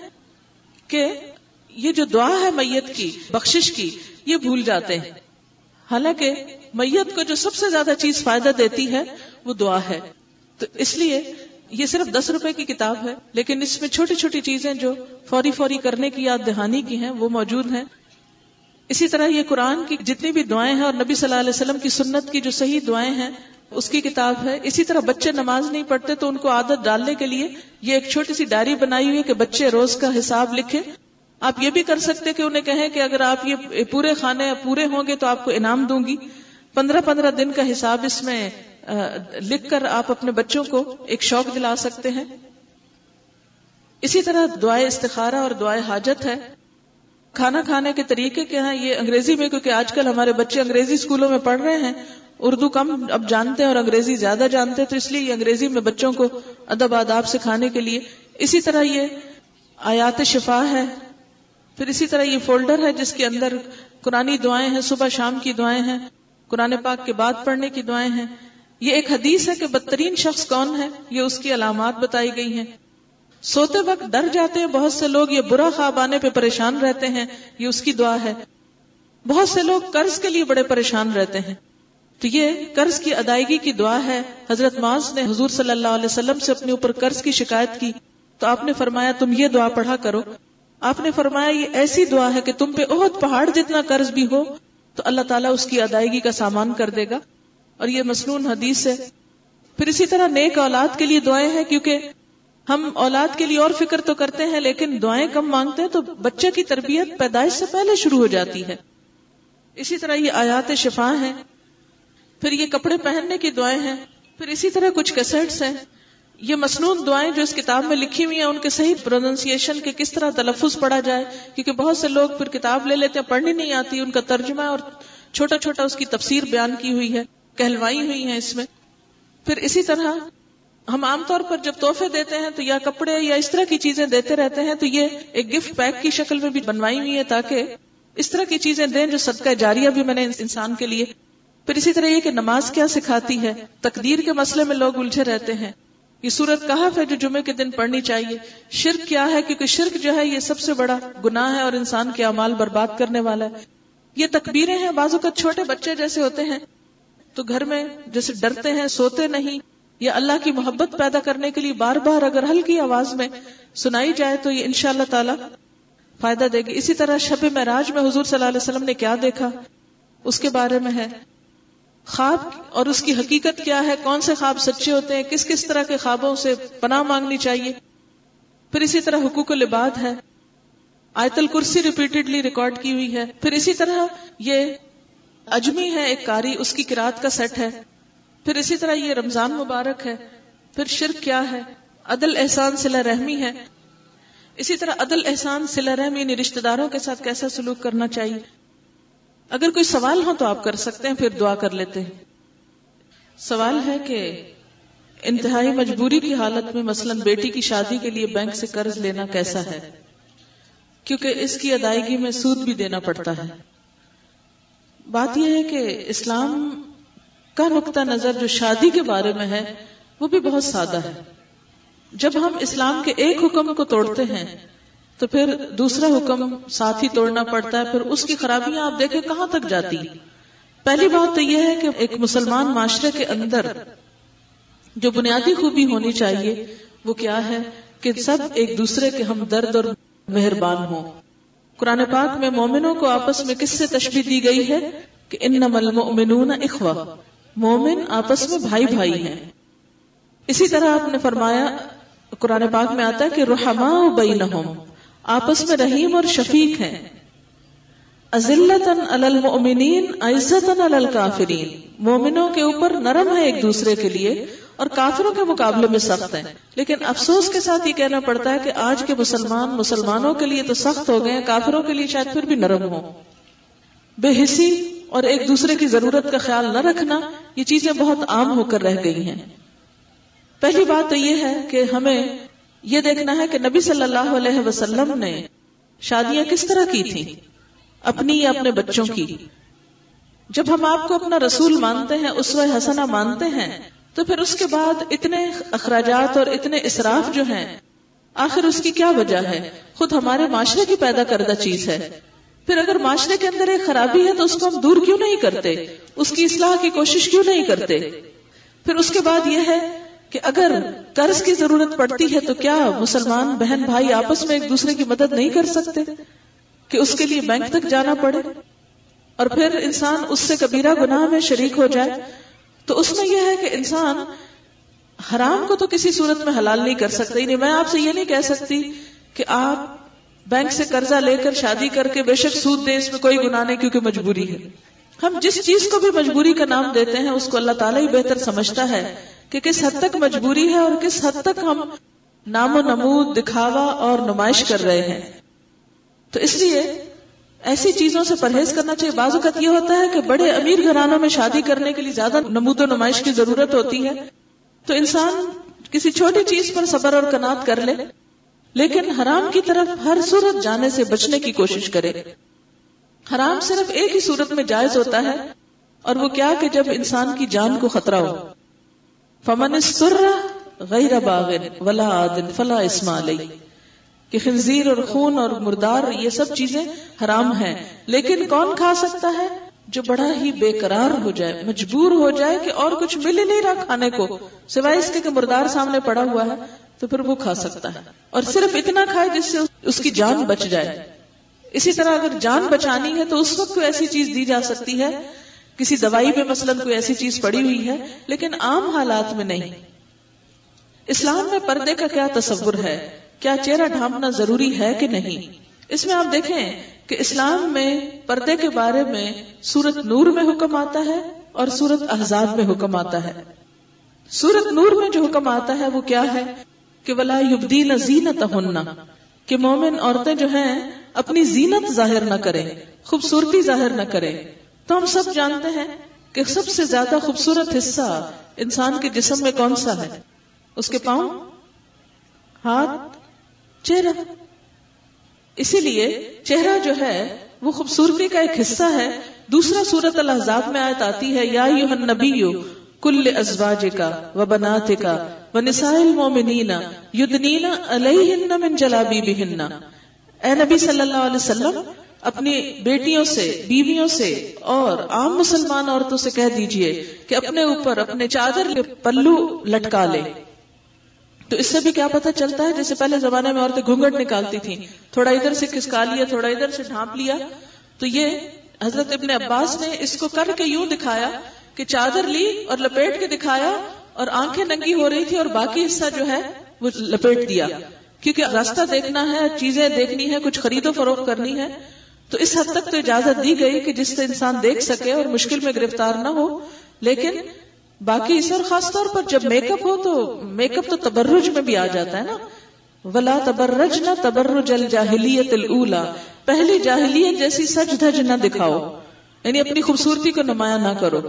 کہ یہ جو دعا ہے میت کی بخشش کی، یہ بھول جاتے ہیں. حالانکہ میت کو جو سب سے زیادہ چیز فائدہ دیتی ہے وہ دعا ہے. تو اس لیے یہ صرف 10 روپے کی کتاب ہے، لیکن اس میں چھوٹی چھوٹی چیزیں جو فوری کرنے کی، یاد دہانی کی ہیں، وہ موجود ہیں. اسی طرح یہ قرآن کی جتنی بھی دعائیں ہیں اور نبی صلی اللہ علیہ وسلم کی سنت کی جو صحیح دعائیں ہیں اس کی کتاب ہے. اسی طرح بچے نماز نہیں پڑھتے تو ان کو عادت ڈالنے کے لیے یہ ایک چھوٹی سی ڈائری بنائی ہوئی ہے کہ بچے روز کا حساب لکھیں. آپ یہ بھی کر سکتے کہ انہیں کہیں کہ اگر آپ یہ پورے ہوں گے تو آپ کو انعام دوں گی. 15 دن کا حساب اس میں لکھ کر آپ اپنے بچوں کو ایک شوق دلا سکتے ہیں. اسی طرح دعائے استخارہ اور دعائے حاجت ہے. کھانا کھانے کے طریقے کیا ہیں یہ انگریزی میں، کیونکہ آج کل ہمارے بچے انگریزی سکولوں میں پڑھ رہے ہیں، اردو کم اب جانتے ہیں اور انگریزی زیادہ جانتے ہیں، تو اس لیے یہ انگریزی میں بچوں کو ادب آداب سکھانے کے لیے. اسی طرح یہ آیات شفا ہے. پھر اسی طرح یہ فولڈر ہے جس کے اندر قرآنی دعائیں ہیں، صبح شام کی دعائیں ہیں، قرآن پاک کے بعد پڑھنے کی دعائیں ہیں. یہ ایک حدیث ہے کہ بدترین شخص کون ہے، یہ اس کی علامات بتائی گئی ہیں. سوتے وقت ڈر جاتے ہیں بہت سے لوگ، یہ برا خواب آنے پہ پریشان رہتے ہیں، یہ اس کی دعا ہے. بہت سے لوگ قرض کے لیے بڑے پریشان رہتے ہیں، تو یہ قرض کی ادائیگی کی دعا ہے. حضرت معاذ نے حضور صلی اللہ علیہ وسلم سے اپنے اوپر قرض کی شکایت کی تو آپ نے فرمایا تم یہ دعا پڑھا کرو. آپ نے فرمایا یہ ایسی دعا ہے کہ تم پہ احد پہاڑ جتنا قرض بھی ہو تو اللہ تعالیٰ اس کی ادائیگی کا سامان کر دے گا. اور یہ مسنون حدیث ہے. پھر اسی طرح نیک اولاد کے لیے دعائیں ہیں، کیونکہ ہم اولاد کے لیے اور فکر تو کرتے ہیں لیکن دعائیں کم مانگتے ہیں، تو بچے کی تربیت پیدائش سے پہلے شروع ہو جاتی ہے. اسی طرح یہ آیات شفا ہیں. پھر یہ کپڑے پہننے کی دعائیں ہیں. پھر اسی طرح کچھ کیسٹس ہیں. یہ مسنون دعائیں جو اس کتاب میں لکھی ہوئی ہیں ان کے صحیح پروننسیشن کے کس طرح تلفظ پڑھا جائے، کیونکہ بہت سے لوگ پھر کتاب لے لیتے ہیں، پڑھنی نہیں آتی، ان کا ترجمہ اور چھوٹا چھوٹا اس کی تفسیر بیان کی ہوئی ہے، کہلوائی ہوئی ہیں اس میں. پھر اسی طرح ہم عام طور پر جب تحفے دیتے ہیں تو یا کپڑے یا اس طرح کی چیزیں دیتے رہتے ہیں، تو یہ ایک گفٹ پیک کی شکل میں بھی بنوائی ہوئی ہے تاکہ اس طرح کی چیزیں دیں جو صدقہ جاریہ بھی بنے انسان کے لیے. پھر اسی طرح یہ کہ نماز کیا سکھاتی ہے. تقدیر کے مسئلے میں لوگ الجھے رہتے ہیں. یہ سورت کہف ہے جو جمعے کے دن پڑھنی چاہیے. شرک کیا ہے، کیونکہ شرک جو ہے یہ سب سے بڑا گناہ ہے اور انسان کے اعمال برباد کرنے والا ہے. یہ تکبیریں ہیں. بعض اوقات چھوٹے بچے جیسے ہوتے ہیں تو گھر میں جیسے ڈرتے ہیں، سوتے نہیں، یا اللہ کی محبت پیدا کرنے کے لیے بار بار اگر ہلکی آواز میں سنائی جائے تو یہ انشاءاللہ تعالی فائدہ دے گی. اسی طرح شب معراج میں حضور صلی اللہ علیہ وسلم نے کیا دیکھا اس کے بارے میں ہے. خواب اور اس کی حقیقت کیا ہے، کون سے خواب سچے ہوتے ہیں، کس کس طرح کے خوابوں سے پناہ مانگنی چاہیے. پھر اسی طرح حقوق العباد ہے، آیت الکرسی ریپیٹڈلی ریکارڈ کی ہوئی ہے. پھر اسی طرح یہ اجمی ہے ایک قاری، اس کی قرات کا سیٹ ہے. پھر اسی طرح یہ رمضان مبارک ہے. پھر شرک کیا ہے، عدل احسان صلہ رحمی ہے. اسی طرح عدل احسان صلہ رحمی یعنی رشتہ داروں کے ساتھ کیسا سلوک کرنا چاہیے. اگر کوئی سوال ہو تو آپ کر سکتے ہیں، پھر دعا کر لیتے ہیں. سوال ہے کہ انتہائی مجبوری کی حالت میں مثلا بیٹی کی شادی کے لیے بینک سے قرض لینا کیسا ہے، کیونکہ اس کی ادائیگی میں سود بھی دینا پڑتا ہے. بات یہ ہے کہ اسلام کا نقطہ نظر جو شادی کے بارے میں ہے وہ بھی بہت سادہ ہے. جب ہم اسلام کے ایک حکم کو توڑتے ہیں تو پھر دوسرا حکم ساتھ ہی توڑنا پڑتا ہے، پھر اس کی خرابیاں آپ دیکھیں کہاں تک جاتی. پہلی بات تو یہ ہے کہ ایک مسلمان معاشرے کے اندر جو بنیادی خوبی ہونی چاہیے وہ کیا ہے، کہ سب ایک دوسرے کے ہمدرد اور مہربان ہوں. قرآن پاک میں مومنوں کو آپس میں کس سے تشبیہ دی گئی ہے کہ انما المؤمنون اخوہ، مومن آپس میں بھائی بھائی ہیں. اسی طرح آپ نے فرمایا، قرآن پاک میں آتا ہے کہ رحماء بینہم، آپس میں رحیم اور شفیق ہیں. اذلتن علی المؤمنین عزتن علی الکافرین، مومنوں کے اوپر نرم ہے ایک دوسرے کے لیے اور کافروں کے مقابلے میں سخت ہیں. لیکن افسوس کے ساتھ یہ کہنا پڑتا ہے کہ آج کے مسلمان مسلمانوں کے لیے تو سخت ہو گئے ہیں، کافروں کے لیے شاید پھر بھی نرم ہوں. بے حسی اور ایک دوسرے کی ضرورت کا خیال نہ رکھنا، یہ چیزیں بہت عام ہو کر رہ گئی ہیں. پہلی بات تو یہ ہے کہ ہمیں یہ دیکھنا ہے کہ نبی صلی اللہ علیہ وسلم نے شادیاں کس طرح کی تھیں، اپنی یا اپنے بچوں کی. جب ہم آپ کو اپنا رسول مانتے ہیں، اسوہ حسنہ مانتے ہیں، تو پھر اس کے بعد اتنے اخراجات اور اتنے اسراف جو ہیں، آخر اس کی کیا وجہ ہے؟ خود ہمارے معاشرے کی پیدا کردہ چیز ہے. پھر اگر معاشرے کے اندر ایک خرابی ہے تو اس کو ہم دور کیوں نہیں کرتے، اس کی اصلاح کی کوشش کیوں نہیں کرتے؟ پھر اس کے بعد یہ ہے کہ اگر قرض کی ضرورت پڑتی ہے تو کیا مسلمان بہن بھائی آپس میں ایک دوسرے کی مدد نہیں کر سکتے کہ اس کے لیے بینک تک جانا پڑے؟ اور پھر انسان اس سے کبیرہ گناہ میں شریک ہو جائے تو اس میں یہ ہے کہ انسان حرام کو تو کسی صورت میں حلال نہیں کر سکتا. یعنی میں آپ سے یہ نہیں کہہ سکتی کہ آپ بینک سے قرضہ لے کر شادی کر کے بے شک سود دیں، اس میں کوئی گناہ نہیں، کیونکہ مجبوری ہے. ہم جس چیز کو بھی مجبوری کا نام دیتے ہیں اس کو اللہ تعالیٰ ہی بہتر سمجھتا ہے کہ کس حد تک مجبوری ہے اور کس حد تک ہم نام و نمود، دکھاوا اور نمائش کر رہے ہیں. تو اس لیے ایسی چیزوں سے پرہیز کرنا چاہیے. بعض اوقات یہ ہوتا ہے کہ بڑے امیر گھرانوں میں شادی کرنے کے لیے زیادہ نمود و نمائش کی ضرورت ہوتی ہے، تو انسان کسی چھوٹی چیز پر صبر اور قناعت کر لے، لیکن حرام کی طرف ہر صورت جانے سے بچنے کی کوشش کرے. حرام صرف ایک ہی صورت میں جائز ہوتا ہے، اور وہ کیا کہ جب انسان کی جان کو خطرہ ہو. فمن استر غیر باغ ولا عاد فلا اثم علیہ، کہ خنزیر اور خون اور مردار یہ سب چیزیں حرام ہیں، لیکن کون کھا سکتا ہے؟ جو بڑا ہی بے قرار ہو جائے، مجبور ہو جائے کہ اور کچھ مل ہی نہیں رہا کھانے کو سوائے اس کے کہ مردار سامنے پڑا ہوا ہے، تو پھر وہ کھا سکتا ہے، اور صرف اتنا کھائے جس سے اس کی جان بچ جائے. اسی طرح اگر جان بچانی ہے تو اس وقت کوئی ایسی چیز دی جا سکتی ہے، کسی دوائی میں مثلاً کوئی ایسی چیز پڑی ہوئی ہے، لیکن عام حالات میں نہیں. اسلام میں پردے کا کیا تصور ہے، کیا چہرہ ڈھانپنا ضروری ہے کہ نہیں؟ اس میں آپ دیکھیں کہ اسلام میں پردے کے بارے میں سورت نور میں حکم آتا ہے اور سورت احزاب میں حکم آتا ہے. سورت نور میں جو حکم آتا ہے وہ کیا ہے کہ وَلَا يُبْدِينَ زِينَتَهُنَّ، کہ مومن عورتیں جو ہیں اپنی زینت ظاہر نہ کریں، خوبصورتی ظاہر نہ کریں. تو ہم سب جانتے ہیں کہ سب سے زیادہ خوبصورت حصہ انسان کے جسم میں کون سا ہے؟ اس کے پاؤں، ہاتھ، چہرہ. اسی لیے چہرہ جو ہے وہ خوبصورتی کا ایک حصہ ہے. دوسرا سورت الاحزاب میں آیت آتی ہے، یا ایھا النبی کل ازواجک و بناتک و نساء المؤمنین یدنین علیہن من جلابیبہن. اے نبی صلی اللہ علیہ وسلم، اپنی بیٹیوں سے، بیویوں سے اور عام مسلمان عورتوں سے کہہ دیجئے کہ اپنے اوپر اپنے چادر پلو لٹکا لے. تو اس سے بھی کیا پتہ چلتا ہے، جیسے پہلے زمانے میں عورتیں گھونگھٹ نکالتی تھیں، تھوڑا ادھر سے کھسکا لیا، تھوڑا ادھر سے ڈھانپ لیا. تو یہ حضرت ابن عباس نے اس کو کر کے یوں دکھایا کہ چادر لی اور لپیٹ کے دکھایا اور آنکھیں ننگی ہو رہی تھی اور باقی حصہ جو ہے وہ لپیٹ دیا، کیونکہ راستہ دیکھنا ہے، چیزیں دیکھنی ہے، کچھ خرید و فروخت کرنی ہے، تو اس حد تک تو اجازت دی گئی کہ جس سے انسان دیکھ سکے اور مشکل میں گرفتار نہ ہو، لیکن باقی اس اور خاص طور پر جب میک اپ ہو تو میک اپ تو تبرج میں بھی آ جاتا ہے نا، ولا تبرجنا تبرج الجاہلیت الاولی، پہلی جاہلیت جیسی سج دھج نہ دکھاؤ، یعنی اپنی خوبصورتی کو نمایاں نہ کرو۔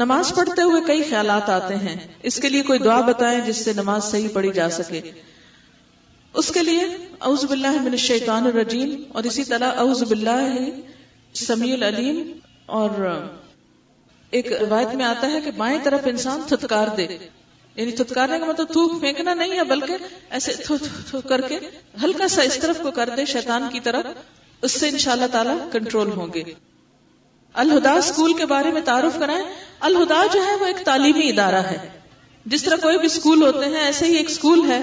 نماز پڑھتے ہوئے کئی خیالات آتے ہیں، اس کے لیے کوئی دعا بتائیں جس سے نماز صحیح پڑھی جا سکے۔ اس کے لیے اعوذ باللہ من الشیطان الرجیم، اور اسی طرح اعوذ باللہ السمیع العلیم، اور ایک روایت میں آتا ہے کہ بائیں طرف انسان تھتکار دے، یعنی تھتکارنے کا مطلب تھوک پھینکنا نہیں ہے، بلکہ ایسے تھو تھو تھو کر کے ہلکا سا اس طرف کو کر دے شیطان کی طرف، اس سے انشاءاللہ تعالی کنٹرول ہوں گے۔ الہدا اسکول کے بارے میں تعارف کرائیں۔ الہدا جو ہے وہ ایک تعلیمی ادارہ ہے، جس طرح کوئی بھی اسکول ہوتے ہیں ایسے ہی ایک اسکول ہے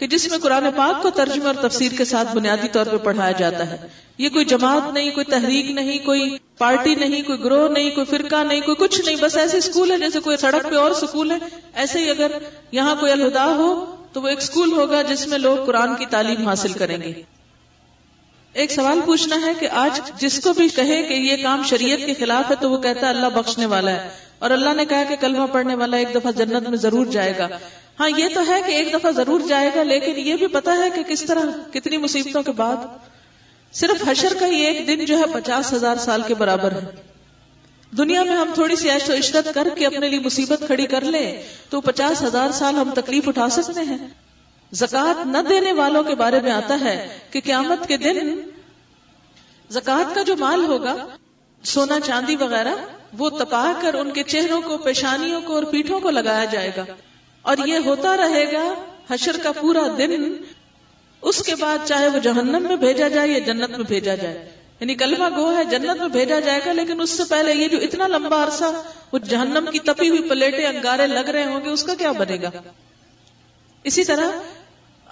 کہ جس میں قرآن پاک کو ترجمہ اور تفسیر کے ساتھ بنیادی طور پہ پڑھایا جاتا ہے۔ یہ کوئی جماعت نہیں، کوئی تحریک نہیں، کوئی پارٹی نہیں، کوئی گروہ نہیں، کوئی فرقہ نہیں، کوئی کچھ نہیں، بس ایسے اسکول ہے جیسے کوئی سڑک پہ اور اسکول ہے، ایسے ہی اگر یہاں کوئی الہدا ہو تو وہ ایک اسکول ہوگا جس میں لوگ قرآن کی تعلیم حاصل کریں گے۔ ایک سوال پوچھنا ہے کہ آج جس کو بھی کہے کہ یہ کام شریعت کے خلاف ہے تو وہ کہتا ہے اللہ بخشنے والا ہے، اور اللہ نے کہا کہ کلمہ پڑھنے والا ایک دفعہ جنت میں ضرور جائے گا۔ ہاں یہ تو ہے کہ ایک دفعہ ضرور جائے گا، لیکن یہ بھی پتا ہے کہ کس طرح، کتنی مصیبتوں کے بعد صرف حشر کا یہ ایک دن جو ہے 50,000 سال کے برابر ہے۔ دنیا میں ہم تھوڑی سی عیش و عشرت کر کے اپنے لیے مصیبت کھڑی کر لیں تو 50,000 سال ہم تکلیف اٹھا سکتے ہیں۔ زکوٰۃ نہ دینے والوں کے بارے میں آتا ہے کہ قیامت کے دن زکوٰۃ کا جو مال ہوگا، سونا چاندی وغیرہ، وہ تپا کر ان کے چہروں کو، پیشانیوں کو اور پیٹھوں کو لگایا جائے گا، اور یہ ہوتا رہے گا حشر کا پورا دن۔ اس کے بعد چاہے وہ جہنم میں بھیجا جائے یا جنت میں بھیجا جائے، یعنی کلمہ گو ہے جنت میں بھیجا جائے گا، لیکن اس سے پہلے یہ جو اتنا لمبا عرصہ وہ جہنم کی تپی ہوئی پلیٹیں، انگارے لگ رہے ہوں گے، اس کا کیا بنے گا؟ اسی طرح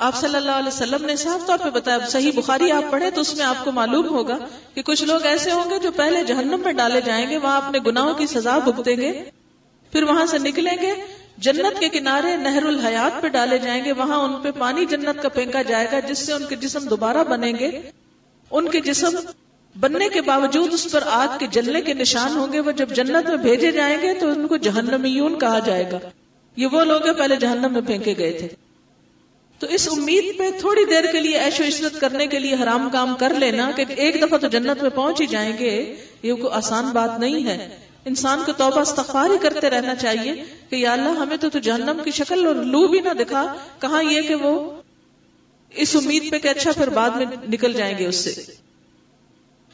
آپ صلی اللہ علیہ وسلم نے صاف طور پہ بتایا، صحیح بخاری آپ پڑھیں تو اس میں آپ کو معلوم ہوگا کہ کچھ لوگ ایسے ہوں گے جو پہلے جہنم میں ڈالے جائیں گے، وہاں اپنے گناہوں کی سزا بھگتیں گے، پھر وہاں سے نکلیں گے، جنت کے کنارے نہر الحیات پہ ڈالے جائیں گے، وہاں ان پہ پانی جنت کا پھینکا جائے گا جس سے ان کے جسم دوبارہ بنیں گے، ان کے جسم بننے کے باوجود اس پر آگ کے جلنے کے نشان ہوں گے، وہ جب جنت میں بھیجے جائیں گے تو ان کو جہنمیون کہا جائے گا، یہ وہ لوگ ہیں پہلے جہنم میں پھینکے گئے تھے۔ تو اس امید پہ تھوڑی دیر کے لیے عیش و عشرت کرنے کے لیے حرام کام کر لینا کہ ایک دفعہ تو جنت میں پہنچ ہی جائیں گے، یہ کوئی آسان بات نہیں ہے۔ انسان کو توبہ استغفار ہی کرتے رہنا چاہیے کہ یا اللہ ہمیں تو جہنم کی شکل اور لو بھی نہ دکھا، کہاں یہ کہ وہ اس امید پہ کہ اچھا پھر بعد میں نکل جائیں گے اس سے۔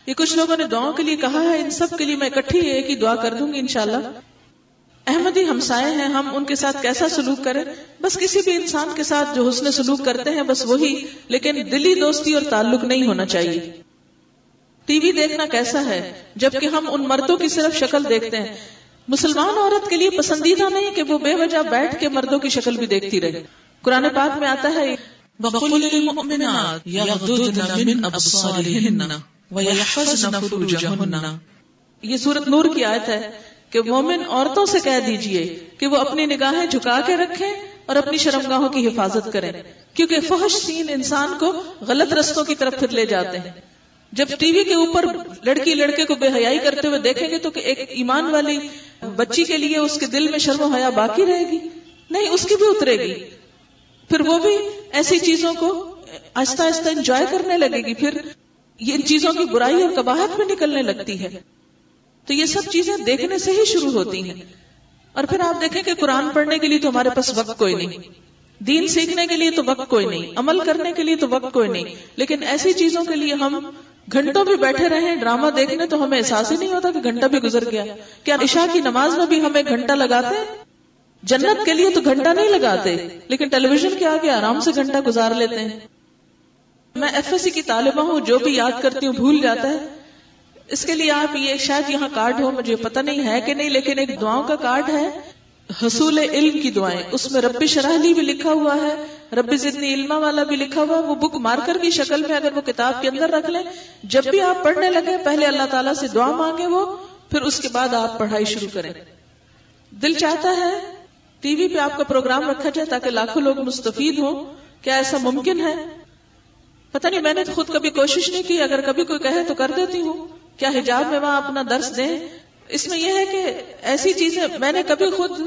یہ کچھ لوگوں نے دعاؤں کے لیے کہا ہے، ان سب کے لیے میں اکٹھی ایک ہی دعا کر دوں گی انشاءاللہ۔ احمدی ہمسائے ہیں، ہم ان کے ساتھ کیسا سلوک کریں؟ بس کسی بھی انسان کے ساتھ جو حسن سلوک کرتے ہیں بس وہی، لیکن دلی دوستی اور تعلق نہیں ہونا چاہیے۔ ٹی وی دیکھنا کیسا ہے جبکہ ہم ان مردوں کی صرف شکل دیکھتے ہیں؟ مسلمان عورت کے لیے پسندیدہ نہیں کہ وہ بے وجہ بیٹھ کے مردوں کی شکل بھی دیکھتی رہے۔ قرآن پاک میں آتا ہے وَقُلِ لِلْمُؤْمِنَاتِ يَغْضُضْنَ مِنْ أَبْصَارِهِنَّ وَيَحْفَظْنَ فُرُوجَهُنَّ، یہ سورت نور کی آیت ہے کہ مومن عورتوں سے کہہ دیجئے کہ وہ اپنی نگاہیں جھکا کے رکھیں اور اپنی شرمگاہوں کی حفاظت کریں، کیونکہ فحش سین انسان کو غلط رستوں کی طرف پھر لے جاتے ہیں۔ جب ٹی وی کے اوپر لڑکی لڑکے کو بے حیائی کرتے ہوئے دیکھیں گے تو کہ ایک ایمان والی بچی کے لیے اس کے دل میں شرم و حیا باقی رہے گی نہیں، اس کی بھی اترے گی، پھر وہ بھی ایسی چیزوں کو آہستہ آہستہ انجوائے کرنے لگے گی، پھر یہ ان چیزوں کی برائی اور قباحت میں نکلنے لگتی ہے۔ تو یہ سب چیزیں دیکھنے سے ہی شروع ہوتی ہیں۔ اور پھر آپ دیکھیں کہ قرآن پڑھنے کے لیے تو ہمارے پاس وقت کوئی نہیں، دین سیکھنے کے لیے تو وقت کوئی نہیں، عمل کرنے کے لیے تو وقت کوئی نہیں، لیکن ایسی چیزوں کے لیے ہم گھنٹوں بھی بیٹھے رہے ڈرامہ دیکھنے، تو ہمیں احساس ہی نہیں ہوتا کہ گھنٹہ بھی گزر گیا۔ کیا عشاء کی نماز میں بھی ہم ایک گھنٹہ لگاتے ہیں؟ جنت کے لیے تو گھنٹہ نہیں لگاتے، لیکن ٹیلی ویژن کے آگے آرام سے گھنٹہ گزار لیتے ہیں۔ میں FSC کی طالبہ ہوں، جو بھی یاد کرتی ہوں بھول جاتا ہے۔ اس کے لیے آپ یہ شاید یہاں کارڈ ہو، مجھے پتہ نہیں ہے کہ نہیں، لیکن ایک دعاؤں کا کارڈ ہے، حصول علم کی دعائیں، اس میں رب شرح لی بھی لکھا ہوا ہے، رب زدنی علما والا بھی لکھا ہوا ہے۔ وہ بک مارکر کی شکل میں اگر وہ کتاب کے اندر رکھ لیں، جب بھی آپ پڑھنے لگیں پہلے اللہ تعالیٰ سے دعا مانگیں وہ، پھر اس کے بعد آپ پڑھائی شروع کریں. دل چاہتا ہے ٹی وی پہ آپ کا پروگرام رکھا جائے تاکہ لاکھوں لوگ مستفید ہوں. کیا ایسا ممکن ہے؟ پتہ نہیں, میں نے تو خود کبھی کوشش نہیں کی. اگر کبھی کوئی کہے تو کر دیتی ہوں. کیا حجاب میں وہاں اپنا درس دیں؟ اس میں یہ ہے کہ ایسی چیزیں میں نے کبھی خود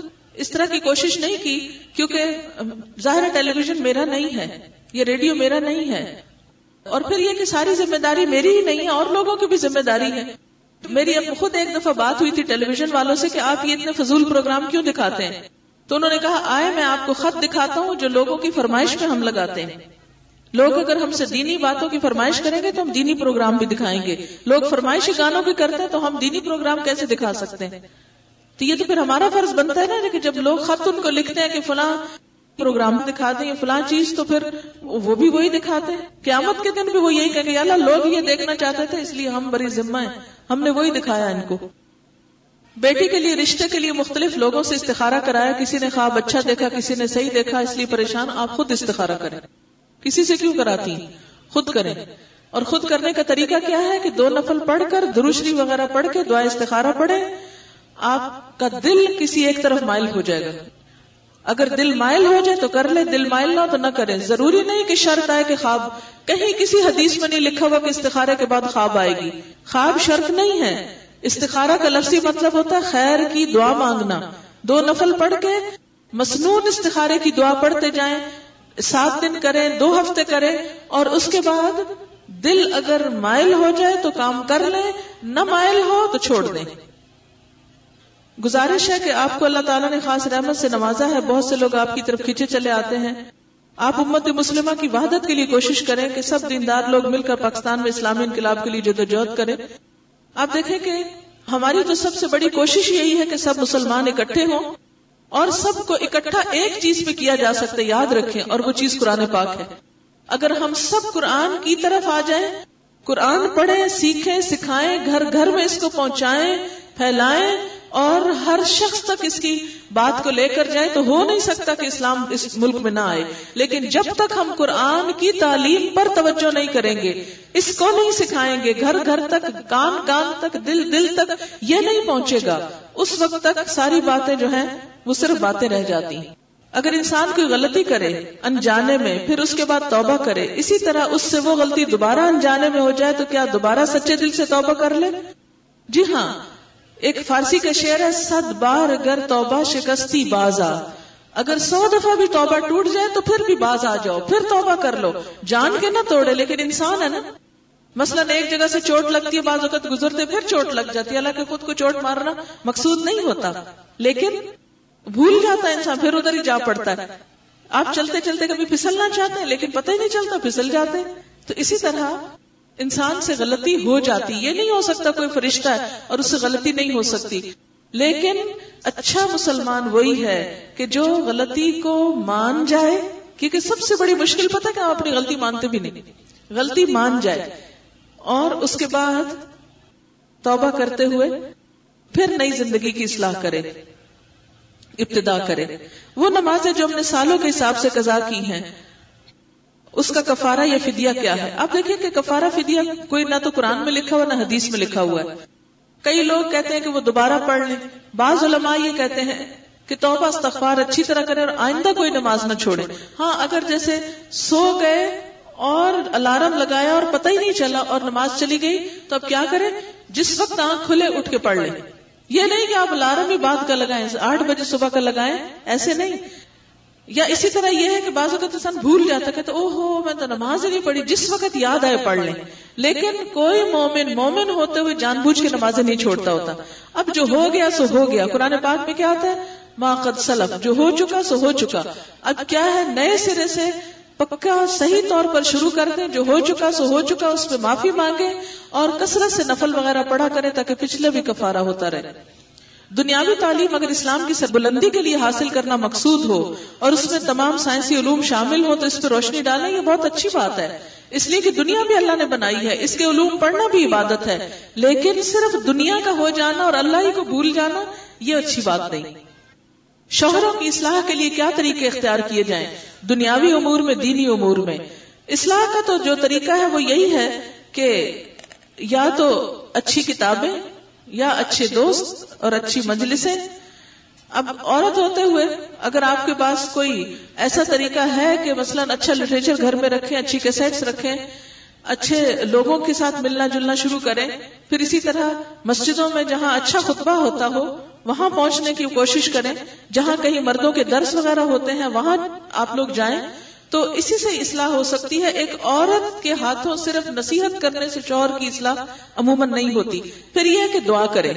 اس طرح کی کوشش نہیں کی, کیونکہ ظاہر ہے ٹیلی ویژن میرا نہیں ہے, یہ ریڈیو میرا نہیں ہے, اور پھر یہ کہ ساری ذمہ داری میری ہی نہیں ہے اور لوگوں کی بھی ذمہ داری ہے. میری خود ایک دفعہ بات ہوئی تھی ٹیلی ویژن والوں سے کہ آپ یہ اتنے فضول پروگرام کیوں دکھاتے ہیں, تو انہوں نے کہا آئے میں آپ کو خط دکھاتا ہوں جو لوگوں کی فرمائش پہ ہم لگاتے ہیں. لوگ اگر ہم سے دینی باتوں کی فرمائش کریں گے تو ہم دینی پروگرام بھی دکھائیں گے. لوگ فرمائش گانوں کی کرتے ہیں تو ہم دینی پروگرام کیسے دکھا سکتے ہیں؟ تو یہ تو پھر ہمارا فرض بنتا ہے نا کہ جب لوگ خط ان کو لکھتے ہیں کہ فلاں پروگرام دکھا دیں فلاں چیز, تو پھر وہ بھی وہی دکھاتے ہیں. قیامت کے دن بھی وہ یہی کہیں گے یا اللہ لوگ یہ دیکھنا چاہتے تھے اس لیے ہم بری ذمہ ہیں, ہم نے وہی دکھایا ان کو. بیٹی کے لیے رشتے کے لیے مختلف لوگوں سے استخارہ کرایا, کسی نے خواب اچھا دیکھا کسی نے صحیح دیکھا, اس لیے پریشان. آپ خود استخارہ کریں, کسی سے کیوں کراتی ہیں, خود کریں. اور خود کرنے کا طریقہ کیا ہے کہ 2 نفل پڑھ کر دروشری وغیرہ پڑھ کے دعا استخارہ پڑھیں. آپ کا دل کسی ایک طرف مائل ہو جائے گا. اگر دل مائل ہو جائے تو کر لیں, دل مائل نہ ہو تو نہ کریں. ضروری نہیں کہ شرط آئے کہ خواب, کہیں کسی حدیث میں نہیں لکھا ہوا کہ استخارے کے بعد خواب آئے گی. خواب شرط نہیں ہے. استخارہ کا لفظی مطلب ہوتا ہے خیر کی دعا مانگنا. 2 نفل پڑھ کے مسنون استخارے کی دعا پڑھتے جائیں, 7 دن کریں, 2 ہفتے کریں, اور اس کے بعد دل اگر مائل ہو جائے تو کام کر لیں, نہ مائل ہو تو چھوڑ دیں. گزارش ہے کہ آپ کو اللہ تعالیٰ نے خاص رحمت سے نوازا ہے, بہت سے لوگ آپ کی طرف کھینچے چلے آتے ہیں. آپ امت مسلمہ کی وحدت کے لیے کوشش کریں کہ سب دیندار لوگ مل کر پاکستان میں اسلامی انقلاب کے لیے جدوجہد کریں. آپ دیکھیں کہ ہماری تو سب سے بڑی کوشش یہی ہے کہ سب مسلمان اکٹھے ہوں, اور سب کو اکٹھا ایک چیز پہ کیا جا سکتا ہے, یاد رکھیں, اور وہ چیز قرآن پاک ہے. اگر ہم سب قرآن کی طرف آ جائیں, قرآن پڑھیں, سیکھیں, سکھائیں, گھر گھر میں اس کو پہنچائیں, پھیلائیں, اور ہر شخص تک اس کی بات کو لے کر جائیں, تو ہو نہیں سکتا کہ اسلام اس ملک میں نہ آئے. لیکن جب تک ہم قرآن کی تعلیم پر توجہ نہیں کریں گے, اس کو نہیں سکھائیں گے, گھر گھر تک, کان کان تک, دل دل تک یہ نہیں پہنچے گا, اس وقت تک ساری باتیں جو ہیں وہ صرف باتیں رہ جاتی ہیں. اگر انسان کوئی غلطی کرے انجانے میں, پھر اس کے بعد توبہ کرے, اسی طرح اس سے وہ غلطی دوبارہ انجانے میں ہو جائے تو کیا دوبارہ سچے دل سے توبہ کر لے؟ جی ہاں. ایک فارسی کا شعر ہے, 100 بار اگر توبہ شکستی باز آ. اگر 100 دفعہ بھی توبہ ٹوٹ جائے تو پھر بھی باز آ جاؤ, پھر توبہ کر لو, جان کے نہ توڑے. لیکن انسان ہے نا, مثلاً ایک جگہ سے چوٹ لگتی ہے, بعض وقت گزرتے پھر چوٹ لگ جاتی ہے. حالانکہ خود کو چوٹ مارنا مقصود نہیں ہوتا, لیکن بھول جاتا ہے انسان, پھر ادھر ہی جا پڑتا ہے. آپ چلتے چلتے کبھی پھسلنا چاہتے ہیں لیکن پتہ ہی نہیں چلتا, پھسل جاتے. تو اسی طرح انسان سے غلطی ہو جاتی, یہ نہیں ہو سکتا کوئی فرشتہ ہے اور اس سے غلطی نہیں ہو سکتی. لیکن اچھا مسلمان وہی ہے کہ جو غلطی کو مان جائے, کیونکہ سب سے بڑی مشکل پتہ کہ آپ اپنی غلطی مانتے بھی نہیں, غلطی مان جائے اور اس کے بعد توبہ کرتے ہوئے پھر نئی زندگی کی اصلاح کرے, ابتدا کرے. وہ نمازیں جو ہم نے سالوں کے حساب سے قضا کی ہیں, اس کا کفارہ یا فدیہ کیا ہے؟ آپ دیکھیں کہ کفارہ فدیہ کوئی نہ تو قرآن میں لکھا ہوا نہ حدیث میں لکھا ہوا ہے. کئی لوگ کہتے ہیں کہ وہ دوبارہ پڑھ لیں. بعض علماء یہ کہتے ہیں کہ توبہ استغفار اچھی طرح کریں اور آئندہ کوئی نماز نہ چھوڑیں. ہاں, اگر جیسے سو گئے اور الارم لگایا اور پتہ ہی نہیں چلا اور نماز چلی گئی, تو اب کیا کریں؟ جس وقت آنکھ کھلے اٹھ کے پڑھ لیں. یہ نہیں کہ آپ الارم ہی بعد کا لگائیں, 8 بجے صبح کا لگائیں, ایسے نہیں. یا اسی طرح یہ ہے کہ بعض اوقات انسان بھول جاتا, کہتا او ہو میں تو نماز ہی نہیں پڑھی, جس وقت یاد آئے پڑھ لیں. لیکن کوئی مومن ہوتے ہوئے جان بوجھ کے نمازیں نہیں چھوڑتا ہوتا. اب جو ہو گیا سو ہو گیا. قرآن پاک میں کیا آتا ہے؟ ما قد سلف, جو ہو چکا سو ہو چکا. اب کیا ہے, نئے سرے سے پکا صحیح طور پر شروع کر دیں. جو ہو چکا سو ہو چکا, اس پہ معافی مانگیں اور کثرت سے نفل وغیرہ پڑھا کریں تاکہ پچھلا بھی کفارہ ہوتا رہے. دنیاوی تعلیم اگر اسلام کی سربلندی کے لیے حاصل کرنا مقصود ہو اور اس میں تمام سائنسی علوم شامل ہوں تو اس پہ روشنی ڈالیں, یہ بہت اچھی بات ہے. اس لیے کہ دنیا بھی اللہ نے بنائی ہے, اس کے علوم پڑھنا بھی عبادت ہے. لیکن صرف دنیا کا ہو جانا اور اللہ ہی کو بھول جانا, یہ اچھی بات نہیں. شوہروں کی اصلاح کے لیے کیا طریقے اختیار کیے جائیں, دنیاوی امور میں, دینی امور میں؟ اصلاح کا تو جو طریقہ ہے وہ یہی ہے کہ یا تو اچھی کتابیں یا اچھے دوست اور اچھی مجلسیں. اب عورت ہوتے ہوئے اگر آپ کے پاس کوئی ایسا طریقہ ہے کہ مثلا اچھا لٹریچر گھر میں رکھیں, اچھی کیسیٹس رکھیں, اچھے لوگوں کے ساتھ ملنا جلنا شروع کریں, پھر اسی طرح مسجدوں میں جہاں اچھا خطبہ ہوتا ہو وہاں پہنچنے کی کوشش کریں, جہاں کہیں مردوں کے درس وغیرہ ہوتے ہیں وہاں آپ لوگ جائیں, تو اسی سے اصلاح ہو سکتی ہے. ایک عورت کے ہاتھوں صرف نصیحت کرنے سے شوہر کی اصلاح عموماً نہیں ہوتی. پھر یہ ہے کہ دعا کریں,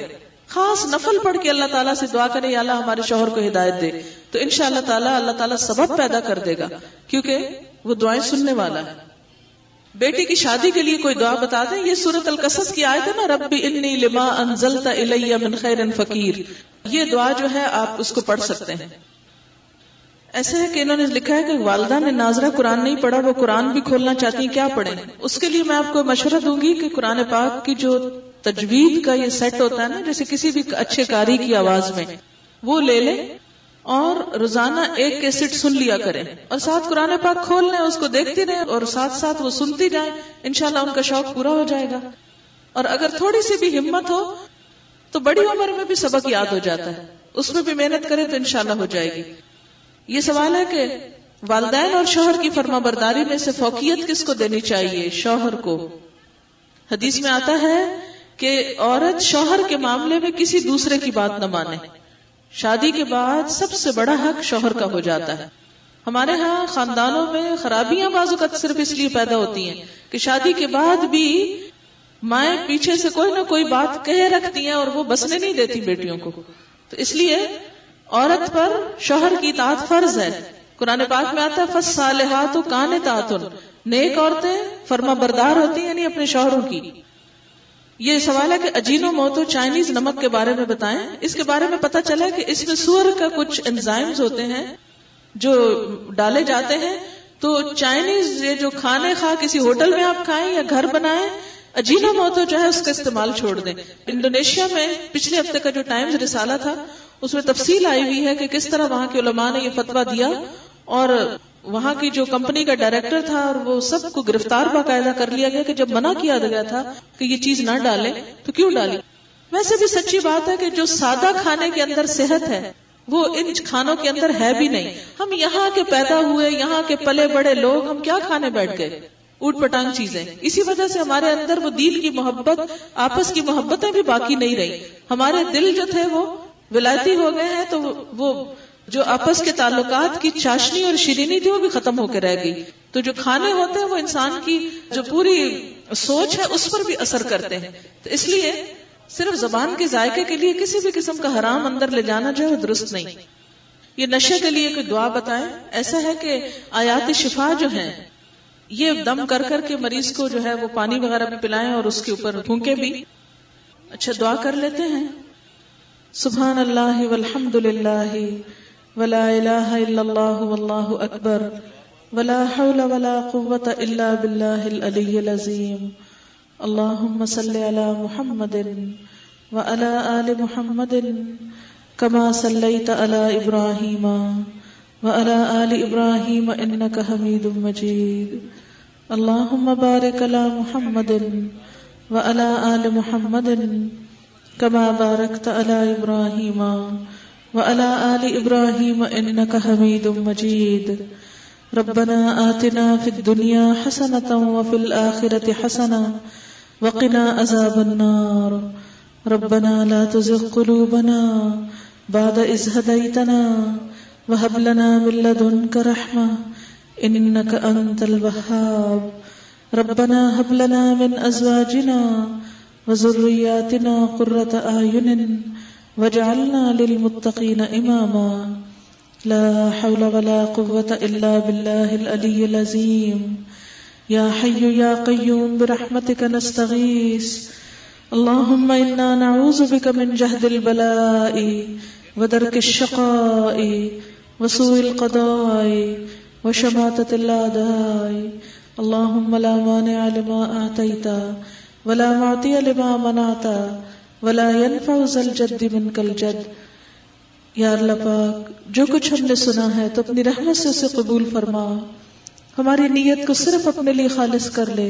خاص نفل پڑھ کے اللہ تعالیٰ سے دعا کریں, یا اللہ ہمارے شوہر کو ہدایت دے, تو انشاءاللہ تعالیٰ اللہ تعالیٰ سبب پیدا کر دے گا, کیونکہ وہ دعائیں سننے والا ہے. بیٹی کی شادی کے لیے کوئی دعا بتا دیں, یہ سورۃ القصص کی آیت ہے نا, ربی انی لما انزلت الی من خیر فقیر, یہ دعا جو ہے آپ اس کو پڑھ سکتے ہیں. ایسے ہے کہ انہوں نے لکھا ہے کہ والدہ نے ناظرہ قرآن نہیں پڑھا, وہ قرآن بھی کھولنا چاہتی ہیں, کیا پڑھیں؟ اس کے لیے میں آپ کو مشورہ دوں گی کہ قرآن پاک کی جو تجوید کا یہ سیٹ ہوتا ہے نا, جیسے کسی بھی اچھے قاری کی آواز میں, وہ لے لیں اور روزانہ ایک کیسٹ سن لیا کریں, اور ساتھ قرآن پاک کھول لیں, اس کو دیکھتی رہیں اور ساتھ ساتھ وہ سنتی جائیں, انشاءاللہ ان کا شوق پورا ہو جائے گا. اور اگر تھوڑی سی بھی ہمت ہو تو بڑی عمر میں بھی سبق یاد ہو جاتا ہے, اس میں بھی محنت کریں تو انشاءاللہ ہو جائے گی. یہ سوال ہے کہ والدین اور شوہر کی فرما برداری میں سے فوقیت کس کو دینی چاہیے؟ شوہر کو. حدیث میں آتا ہے کہ عورت شوہر کے معاملے میں کسی دوسرے کی بات نہ مانے. شادی کے بعد سب سے بڑا حق شوہر کا ہو جاتا ہے. ہمارے ہاں خاندانوں میں خرابیاں بعض اوقات صرف اس لیے پیدا ہوتی ہیں کہ شادی کے بعد بھی مائیں پیچھے سے کوئی نہ کوئی بات کہے رکھتی ہیں اور وہ بسنے نہیں دیتی بیٹیوں کو. تو اس لیے عورت پر شوہر کی اطاعت فرض ہے. قرآن پاک میں آتا ہے فالصالحات قانتات, نیک عورتیں فرما بردار ہوتی ہیں, یعنی اپنے شوہروں کی. یہ سوال ہے کہ اجینو موتو چائنیز نمک کے بارے میں بتائیں. اس کے بارے میں پتا چلا کہ اس میں سور کا کچھ انزائمز ہوتے ہیں جو ڈالے جاتے ہیں, تو چائنیز یہ جو کھانے کسی ہوٹل میں آپ کھائیں یا گھر بنائیں, اجینو موتو جو ہے اس کا استعمال چھوڑ دیں. انڈونیشیا میں پچھلے ہفتے کا جو ٹائمز رسالہ تھا اس میں تفصیل آئی ہوئی ہے کہ کس طرح وہاں کے علماء نے یہ فتویٰ دیا, اور وہاں کی جو کمپنی کا ڈائریکٹر تھا اور وہ سب کو گرفتار باقاعدہ کر لیا گیا کہ جب منع کیا گیا تھا کہ یہ چیز نہ ڈالیں تو کیوں ڈالی. ویسے بھی سچی بات ہے کہ جو سادہ کھانے کے اندر صحت ہے وہ ان کھانوں کے اندر ہے بھی نہیں. ہم یہاں کے پیدا ہوئے, یہاں کے پلے بڑے لوگ, ہم کیا کھانے بیٹھ گئے اوٹ پٹانگ چیزیں. اسی وجہ سے ہمارے اندر وہ دین کی محبت, آپس کی محبتیں بھی باقی نہیں رہی. ہمارے دل جو تھے وہ ولایتی ہو گئے ہیں, تو وہ جو آپس کے تعلقات کی چاشنی اور شیرینی تھی وہ بھی ختم ہو کے رہ گئی. تو جو کھانے ہوتے ہیں وہ انسان کی جو پوری سوچ ہے اس پر بھی اثر کرتے ہیں. تو اس لیے صرف زبان کے ذائقے کے لیے کسی بھی قسم کا حرام اندر لے جانا جو ہے وہ درست نہیں. یہ نشے کے لیے کوئی دعا بتائیں. ایسا ہے کہ آیات شفا جو ہیں یہ دم کر کر کے مریض کو جو ہے وہ پانی وغیرہ میں پلائیں اور اس کے اوپر پھونکیں بھی. اچھا دعا کر لیتے ہیں. سبحان اللہ والحمد للہ ولا الہ الا اللہ واللہ اکبر ولا حول ولا قوة الا باللہ العلی العظیم. اللہم صلی علی محمد وعلی آل محمد کما صلیت علی ابراہیم وعلی آل ابراہیم انک حمید مجید. اللہم بارک علی محمد وعلی آل محمد کما بارکت علی ابراہیم وعلى آل إبراهيم إنك حميد مجيد. ربنا آتنا في الدنيا حسنة وفي الآخرة حسنة وقنا عذاب النار. ربنا لا تزغ قلوبنا بعد إذ هديتنا وهب لنا من لدنك رحمة إنك أنت الوهاب. ربنا هب لنا من أزواجنا وذرياتنا قرة أعين وجعلنا للمتقين اماما. لا حول ولا قوة الا بالله العلي العظيم. يا حي يا قيوم برحمتك نستغيث. اللهم انا نعوذ بك من جهد البلاء ودرك الشقاء وسوء القضاء وشماتة الاعداء. اللهم لا مانع لما اعطيت ولا معطي لما منعت ولا ينفع ذا الجد منك الجد. یا اللہ پاک جو کچھ ہم نے سنا ہے تو اپنی رحمت سے اسے قبول فرما. ہماری نیت کو صرف اپنے لیے خالص کر لے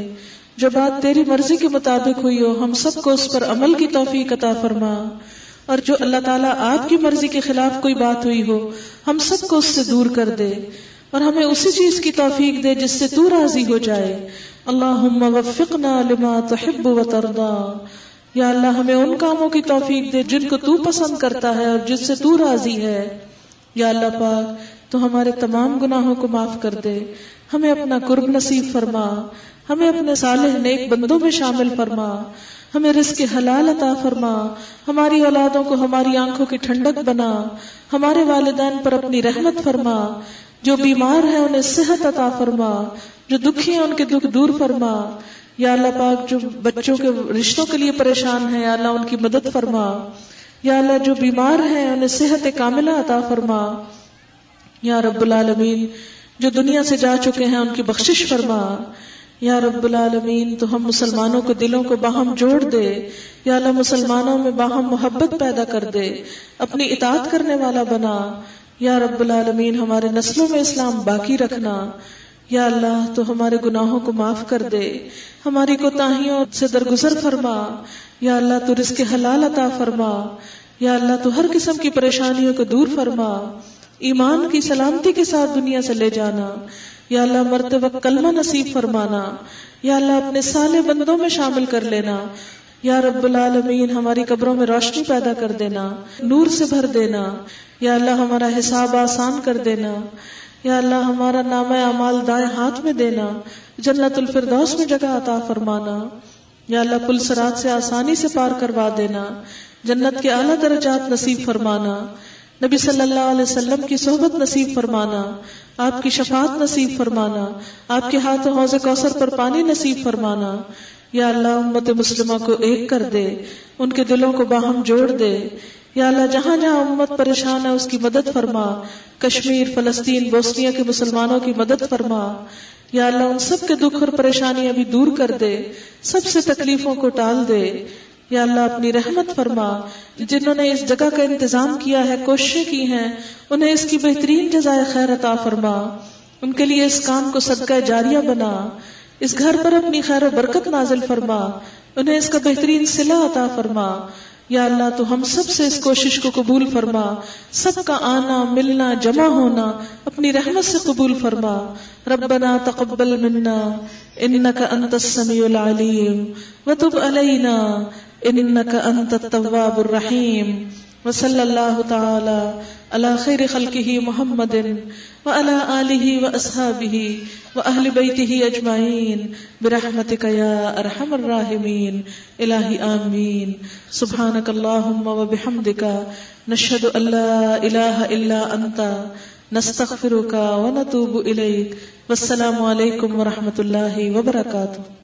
جو بات تیری مرضی کے مطابق ہوئی ہو ہم سب کو اس پر عمل کی توفیق عطا فرما، اور جو اللہ تعالیٰ آپ کی مرضی کے خلاف کوئی بات ہوئی ہو ہم سب کو اس سے دور کر دے، اور ہمیں اسی چیز کی توفیق دے جس سے تو راضی ہو جائے۔ اللہم وفقنا لما تحب وترضا، یا اللہ ہمیں ان کاموں کی توفیق دے جن کو تو پسند کرتا ہے اور جس سے تو راضی ہے۔ یا اللہ پاک تو ہمارے تمام گناہوں کو معاف کر دے، ہمیں اپنا قرب نصیب فرما، ہمیں اپنے صالح نیک بندوں میں شامل فرما، ہمیں رزق حلال عطا فرما، ہماری اولادوں کو ہماری آنکھوں کی ٹھنڈک بنا، ہمارے والدین پر اپنی رحمت فرما، جو بیمار ہیں انہیں صحت عطا فرما، جو دکھی ہیں ان کے دکھ دور فرما۔ یا اللہ پاک جو بچوں کے رشتوں کے لیے پریشان ہیں یا اللہ ان کی مدد فرما، یا اللہ جو بیمار ہیں انہیں صحت کاملہ عطا فرما۔ یا رب العالمین جو دنیا سے جا چکے ہیں ان کی بخشش فرما۔ یا رب العالمین تو ہم مسلمانوں کے دلوں کو باہم جوڑ دے، یا اللہ مسلمانوں میں باہم محبت پیدا کر دے، اپنی اطاعت کرنے والا بنا۔ یا رب العالمین ہمارے نسلوں میں اسلام باقی رکھنا۔ یا اللہ تو ہمارے گناہوں کو معاف کر دے، ہماری کوتاہیوں سے درگزر فرما۔ یا اللہ تو رزق حلال عطا فرما، یا اللہ تو ہر قسم کی پریشانیوں کو دور فرما، ایمان کی سلامتی کے ساتھ دنیا سے لے جانا۔ یا اللہ مرتے وقت کلمہ نصیب فرمانا، یا اللہ اپنے صالح بندوں میں شامل کر لینا۔ یا رب العالمین ہماری قبروں میں روشنی پیدا کر دینا، نور سے بھر دینا۔ یا اللہ ہمارا حساب آسان کر دینا، یا اللہ ہمارا نامہ اعمال دائیں ہاتھ میں دینا، جنت الفردوس میں جگہ عطا فرمانا۔ یا اللہ پل صراط سے آسانی سے پار کروا دینا، جنت کے اعلیٰ درجات نصیب فرمانا، نبی صلی اللہ علیہ وسلم کی صحبت نصیب فرمانا، آپ کی شفاعت نصیب فرمانا، آپ کے ہاتھوں حوض کوثر پر پانی نصیب فرمانا۔ یا اللہ امت مسلمہ کو ایک کر دے، ان کے دلوں کو باہم جوڑ دے۔ یا اللہ جہاں جہاں امت پریشان ہے اس کی مدد فرما، کشمیر، فلسطین، بوسنیا کے مسلمانوں کی مدد فرما۔ یا اللہ ان سب کے دکھ اور پریشانیاں بھی دور کر دے، سب سے تکلیفوں کو ٹال دے۔ یا اللہ اپنی رحمت فرما، جنہوں نے اس جگہ کا انتظام کیا ہے، کوششیں کی ہیں، انہیں اس کی بہترین جزائے خیر عطا فرما، ان کے لیے اس کام کو صدقہ جاریہ بنا، اس گھر پر اپنی خیر و برکت نازل فرما، انہیں اس کا بہترین صلہ عطا فرما۔ یا اللہ تو ہم سب سے اس کوشش کو قبول فرما، سب کا آنا، ملنا، جمع ہونا اپنی رحمت سے قبول فرما۔ ربنا تقبل منا انک انت السمیع العلیم وتب علینا انک انت التواب الرحیم، وصلی اللہ تعالی علی خیر خلقہ محمد وعلی آلہ واصحابہ واہل بیتہ اجمعین برحمتک یا ارحم الراحمین۔ الہی آمین۔ سبحانک اللہم وبحمدک، نشہد ان لا الہ الا انت، نستغفرک ونتوب الیک۔ والسلام علیکم ورحمۃ اللہ وبرکاتہ۔